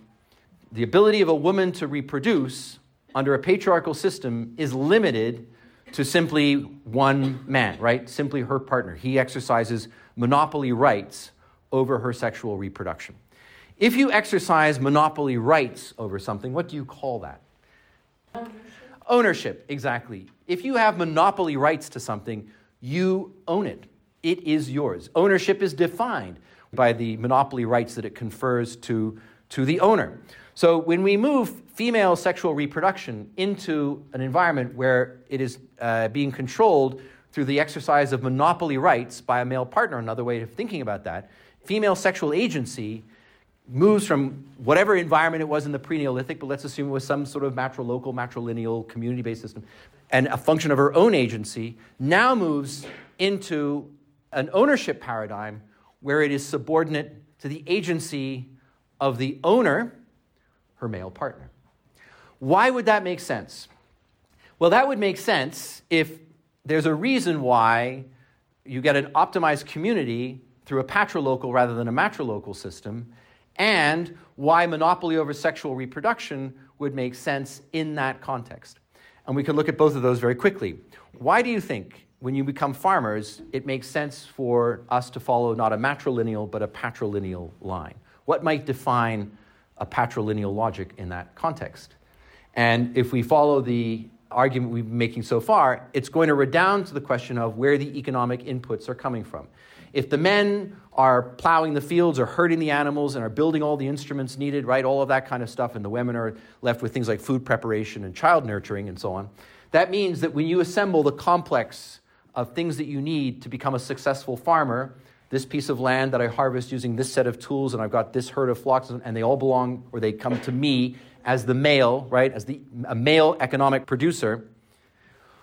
the ability of a woman to reproduce under a patriarchal system is limited to simply one man, right? Simply her partner. He exercises monopoly rights over her sexual reproduction. If you exercise monopoly rights over something, what do you call that? Ownership, exactly. If you have monopoly rights to something, you own it. It is yours. Ownership is defined by the monopoly rights that it confers to the owner. So when we move female sexual reproduction into an environment where it is being controlled through the exercise of monopoly rights by a male partner, another way of thinking about that, female sexual agency moves from whatever environment it was in the pre-Neolithic, but let's assume it was some sort of matrilocal, matrilineal, community-based system, and a function of her own agency, now moves into an ownership paradigm where it is subordinate to the agency of the owner, her male partner. Why would that make sense? Well, that would make sense if there's a reason why you get an optimized community through a patrilocal rather than a matrilocal system, and why monopoly over sexual reproduction would make sense in that context. And we can look at both of those very quickly. Why do you think, when you become farmers, it makes sense for us to follow not a matrilineal but a patrilineal line? What might define a patrilineal logic in that context? And if we follow the argument we've been making so far, it's going to redound to the question of where the economic inputs are coming from. If the men are plowing the fields or herding the animals and are building all the instruments needed, right, all of that kind of stuff, and the women are left with things like food preparation and child nurturing and so on, that means that when you assemble the complex of things that you need to become a successful farmer, this piece of land that I harvest using this set of tools, and I've got this herd of flocks, and they all belong, or they come to me as the male, right, as a male economic producer,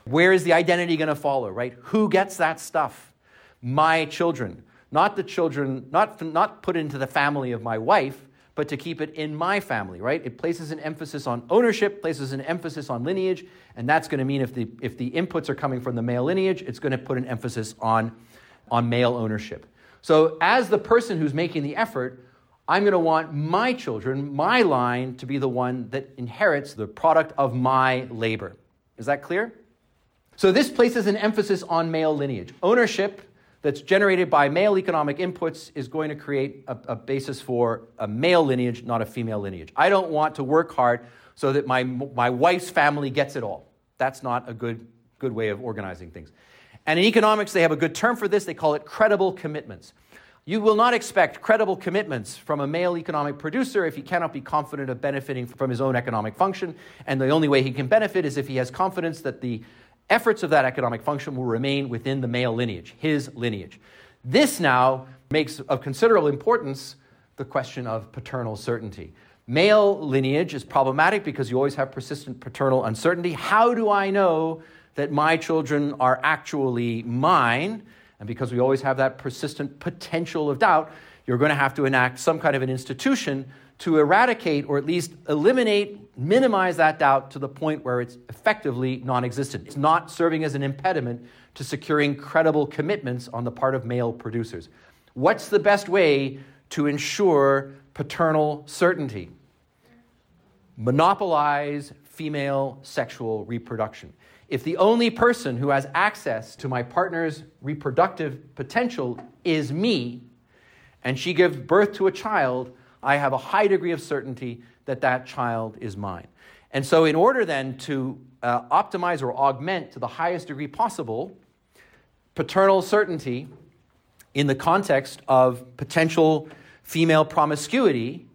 where is the identity going to follow, right? Who gets that stuff? My children, not the children, not put into the family of my wife, but to keep it in my family, right? It places an emphasis on ownership, places an emphasis on lineage, and that's going to mean if the inputs are coming from the male lineage, it's going to put an emphasis on male ownership. So as the person who's making the effort, I'm going to want my children, my line, to be the one that inherits the product of my labor. Is that clear? So this places an emphasis on male lineage. Ownership that's generated by male economic inputs is going to create a basis for a male lineage, not a female lineage. I don't want to work hard so that my wife's family gets it all. That's not a good way of organizing things. And in economics, they have a good term for this. They call it credible commitments. You will not expect credible commitments from a male economic producer if he cannot be confident of benefiting from his own economic function. And the only way he can benefit is if he has confidence that the efforts of that economic function will remain within the male lineage, his lineage. This now makes of considerable importance the question of paternal certainty. Male lineage is problematic because you always have persistent paternal uncertainty. How do I know that my children are actually mine? And because we always have that persistent potential of doubt, you're going to have to enact some kind of an institution to eradicate or at least eliminate, minimize that doubt to the point where it's effectively non-existent. It's not serving as an impediment to securing credible commitments on the part of male producers. What's the best way to ensure paternal certainty? Monopolize female sexual reproduction. If the only person who has access to my partner's reproductive potential is me, and she gives birth to a child, I have a high degree of certainty that that child is mine. And so in order then to optimize or augment to the highest degree possible paternal certainty in the context of potential female promiscuity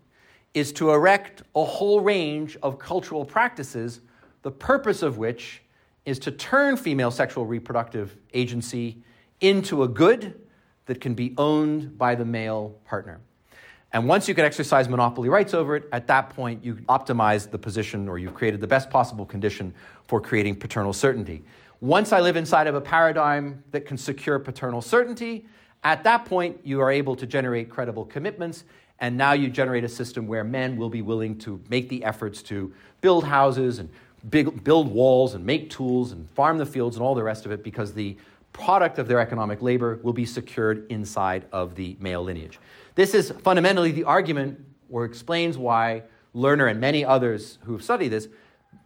is to erect a whole range of cultural practices, the purpose of which is to turn female sexual reproductive agency into a good that can be owned by the male partner. And once you can exercise monopoly rights over it, at that point you optimize the position, or you've created the best possible condition for creating paternal certainty. Once I live inside of a paradigm that can secure paternal certainty, at that point you are able to generate credible commitments, and now you generate a system where men will be willing to make the efforts to build houses and build walls and make tools and farm the fields and all the rest of it, because the product of their economic labor will be secured inside of the male lineage. This is fundamentally the argument or explains why Lerner and many others who have studied this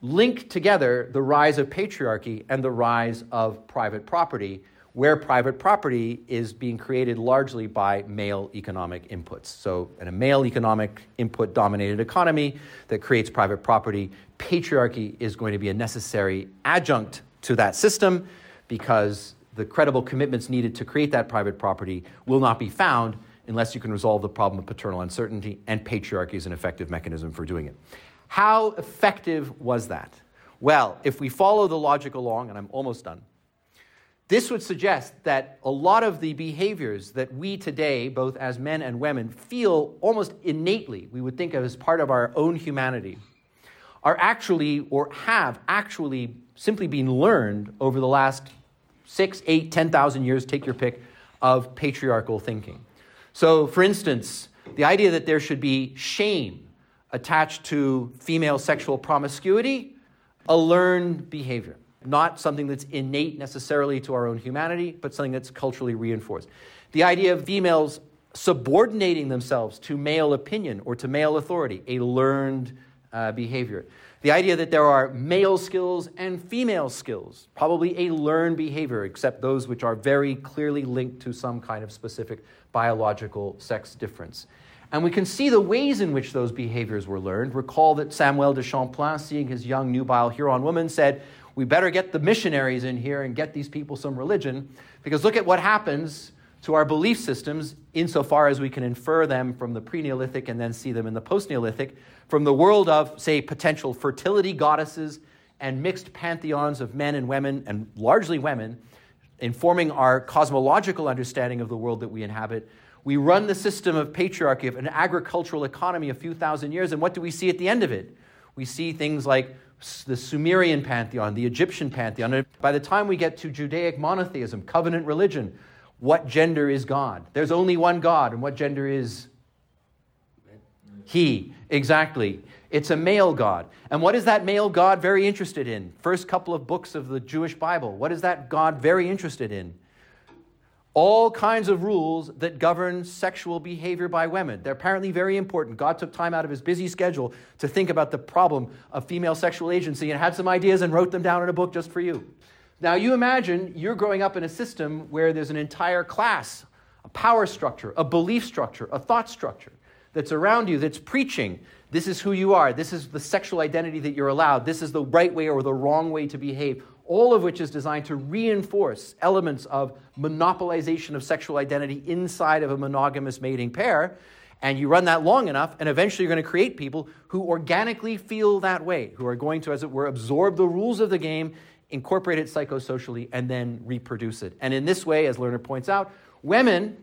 link together the rise of patriarchy and the rise of private property, where private property is being created largely by male economic inputs. So in a male economic input-dominated economy that creates private property, patriarchy is going to be a necessary adjunct to that system because the credible commitments needed to create that private property will not be found unless you can resolve the problem of paternal uncertainty, and patriarchy is an effective mechanism for doing it. How effective was that? Well, if we follow the logic along, and I'm almost done, this would suggest that a lot of the behaviors that we today, both as men and women, feel almost innately, we would think of as part of our own humanity, are actually, or have actually simply been learned over the last 6, 8, 10,000 years, take your pick, of patriarchal thinking. So, for instance, the idea that there should be shame attached to female sexual promiscuity, a learned behavior, not something that's innate necessarily to our own humanity, but something that's culturally reinforced. The idea of females subordinating themselves to male opinion or to male authority, a learned behavior. The idea that there are male skills and female skills, probably a learned behavior, except those which are very clearly linked to some kind of specific biological sex difference. And we can see the ways in which those behaviors were learned. Recall that Samuel de Champlain, seeing his young nubile Huron woman, said, "We better get the missionaries in here and get these people some religion, because look at what happens to our belief systems insofar as we can infer them from the pre-Neolithic and then see them in the post-Neolithic, from the world of, say, potential fertility goddesses and mixed pantheons of men and women, and largely women, informing our cosmological understanding of the world that we inhabit. We run the system of patriarchy, of an agricultural economy a few thousand years, and what do we see at the end of it? We see things like the Sumerian pantheon, the Egyptian pantheon. And by the time we get to Judaic monotheism, covenant religion, what gender is God? There's only one God, and what gender is he? Exactly. It's a male God. And what is that male God very interested in? First couple of books of the Jewish Bible. What is that God very interested in? All kinds of rules that govern sexual behavior by women. They're apparently very important. God took time out of his busy schedule to think about the problem of female sexual agency and had some ideas and wrote them down in a book just for you. Now, you imagine you're growing up in a system where there's an entire class, a power structure, a belief structure, a thought structure that's around you that's preaching, this is who you are, this is the sexual identity that you're allowed, this is the right way or the wrong way to behave, all of which is designed to reinforce elements of monopolization of sexual identity inside of a monogamous mating pair. And you run that long enough, and eventually you're going to create people who organically feel that way, who are going to, as it were, absorb the rules of the game, incorporate it psychosocially, and then reproduce it. And in this way, as Lerner points out, women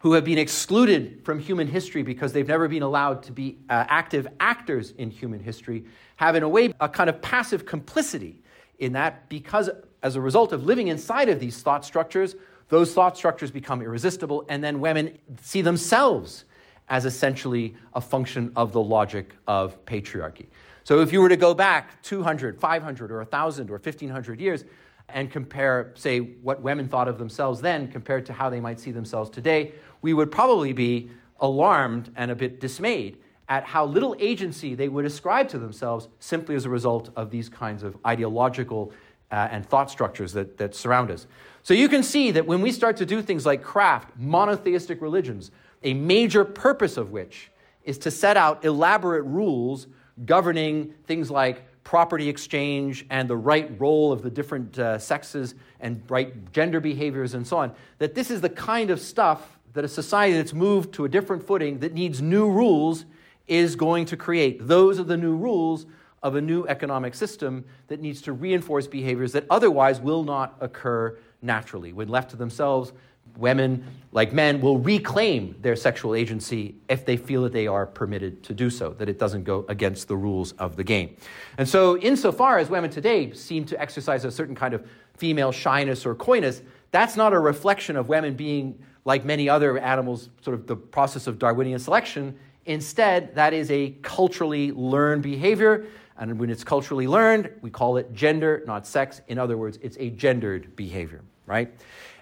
who have been excluded from human history because they've never been allowed to be active actors in human history have, in a way, a kind of passive complicity in that, because as a result of living inside of these thought structures, those thought structures become irresistible, and then women see themselves as essentially a function of the logic of patriarchy. So if you were to go back 200, 500, or 1,000, or 1,500 years and compare, say, what women thought of themselves then compared to how they might see themselves today, we would probably be alarmed and a bit dismayed at how little agency they would ascribe to themselves simply as a result of these kinds of ideological and thought structures that surround us. So you can see that when we start to do things like craft monotheistic religions, a major purpose of which is to set out elaborate rules governing things like property exchange and the right role of the different sexes and right gender behaviors and so on, that this is the kind of stuff that a society that's moved to a different footing that needs new rules is going to create. Those are the new rules of a new economic system that needs to reinforce behaviors that otherwise will not occur naturally. When left to themselves, women, like men, will reclaim their sexual agency if they feel that they are permitted to do so, that it doesn't go against the rules of the game. And so insofar as women today seem to exercise a certain kind of female shyness or coyness, that's not a reflection of women being, like many other animals, sort of the process of Darwinian selection. Instead, that is a culturally learned behavior, and when it's culturally learned, we call it gender, not sex. In other words, it's a gendered behavior. right?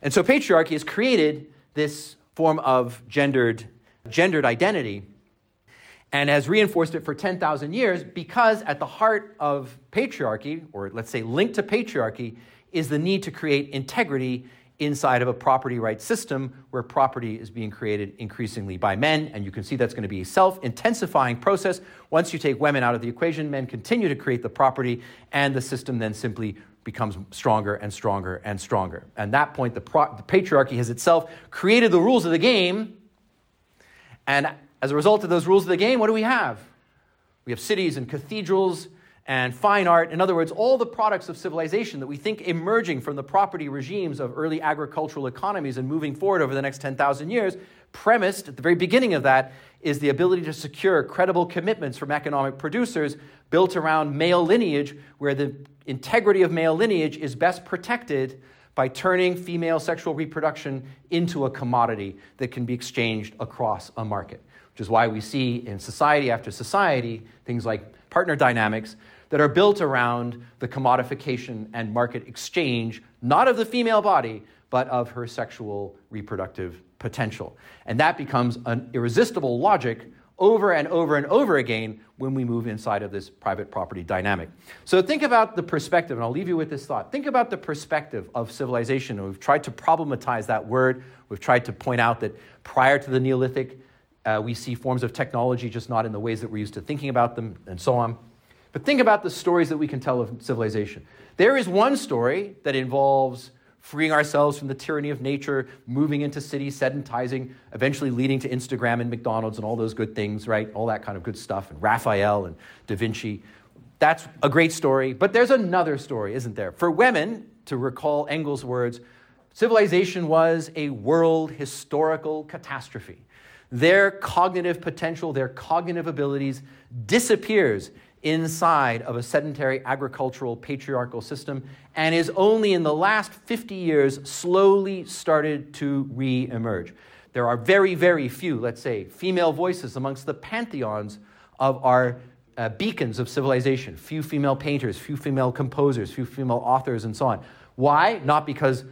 And so patriarchy has created this form of gendered identity and has reinforced it for 10,000 years because at the heart of patriarchy, or let's say linked to patriarchy, is the need to create integrity inside of a property rights system where property is being created increasingly by men. And you can see that's going to be a self-intensifying process. Once you take women out of the equation, men continue to create the property, and the system then simply becomes stronger and stronger and stronger. And at that point, the patriarchy has itself created the rules of the game. And as a result of those rules of the game, what do we have? We have cities and cathedrals and fine art. In other words, all the products of civilization that we think emerging from the property regimes of early agricultural economies and moving forward over the next 10,000 years, premised at the very beginning of that is the ability to secure credible commitments from economic producers built around male lineage, where the integrity of male lineage is best protected by turning female sexual reproduction into a commodity that can be exchanged across a market, which is why we see in society after society things like partner dynamics that are built around the commodification and market exchange, not of the female body, but of her sexual reproductive potential. And that becomes an irresistible logic over and over and over again when we move inside of this private property dynamic. So think about the perspective, and I'll leave you with this thought. Think about the perspective of civilization. We've tried to problematize that word. We've tried to point out that prior to the Neolithic, we see forms of technology, just not in the ways that we're used to thinking about them, and so on. But think about the stories that we can tell of civilization. There is one story that involves freeing ourselves from the tyranny of nature, moving into cities, sedentizing, eventually leading to Instagram and McDonald's and all those good things, right? All that kind of good stuff, and Raphael and Da Vinci. That's a great story. But there's another story, isn't there? For women, to recall Engels' words, civilization was a world historical catastrophe. Their cognitive potential, their cognitive abilities disappears inside of a sedentary agricultural patriarchal system and is only in the last 50 years slowly started to re-emerge. There are very, very few, let's say, female voices amongst the pantheons of our beacons of civilization. Few female painters, few female composers, few female authors, and so on. Why? Not because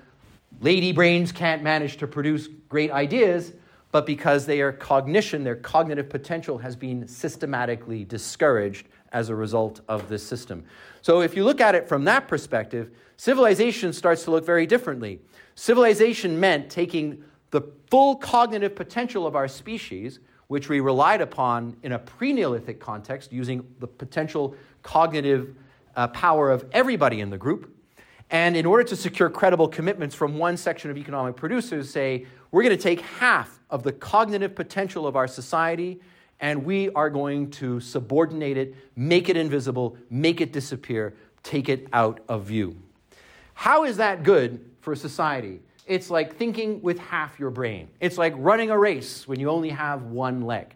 lady brains can't manage to produce great ideas, but because their cognitive potential has been systematically discouraged as a result of this system. So if you look at it from that perspective, civilization starts to look very differently. Civilization meant taking the full cognitive potential of our species, which we relied upon in a pre-Neolithic context, using the potential cognitive power of everybody in the group. And in order to secure credible commitments from one section of economic producers, say, we're going to take half of the cognitive potential of our society, and we are going to subordinate it, make it invisible, make it disappear, take it out of view. How is that good for society? It's like thinking with half your brain. It's like running a race when you only have one leg.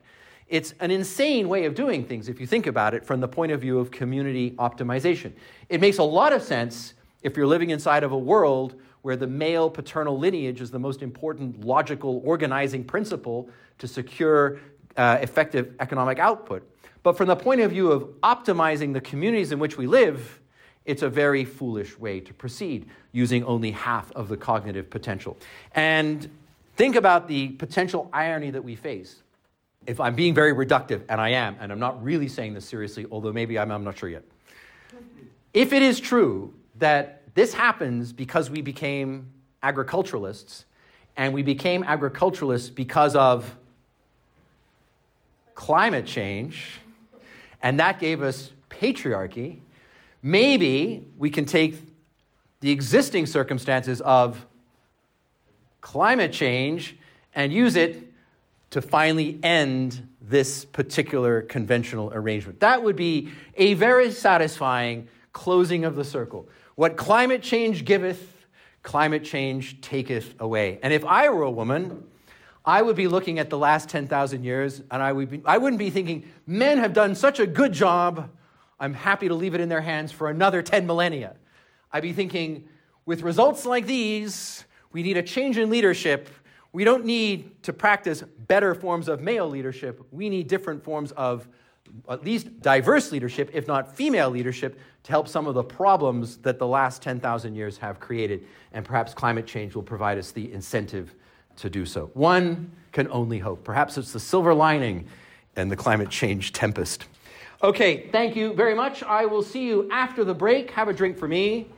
It's an insane way of doing things if you think about it from the point of view of community optimization. It makes a lot of sense if you're living inside of a world where the male paternal lineage is the most important logical organizing principle to secure effective economic output. But from the point of view of optimizing the communities in which we live, it's a very foolish way to proceed, using only half of the cognitive potential. And think about the potential irony that we face. If I'm being very reductive, and I am, and I'm not really saying this seriously, although maybe I'm not sure yet. If it is true that this happens because we became agriculturalists, and we became agriculturalists because of climate change, and that gave us patriarchy, maybe we can take the existing circumstances of climate change and use it to finally end this particular conventional arrangement. That would be a very satisfying closing of the circle. What climate change giveth, climate change taketh away. And if I were a woman, I would be looking at the last 10,000 years, and I wouldn't be thinking, men have done such a good job, I'm happy to leave it in their hands for another 10 millennia. I'd be thinking, with results like these, we need a change in leadership. We don't need to practice better forms of male leadership. We need different forms of at least diverse leadership, if not female leadership, to help some of the problems that the last 10,000 years have created. And perhaps climate change will provide us the incentive to do so. One can only hope. Perhaps it's the silver lining in the climate change tempest. Okay, thank you very much. I will see you after the break. Have a drink for me.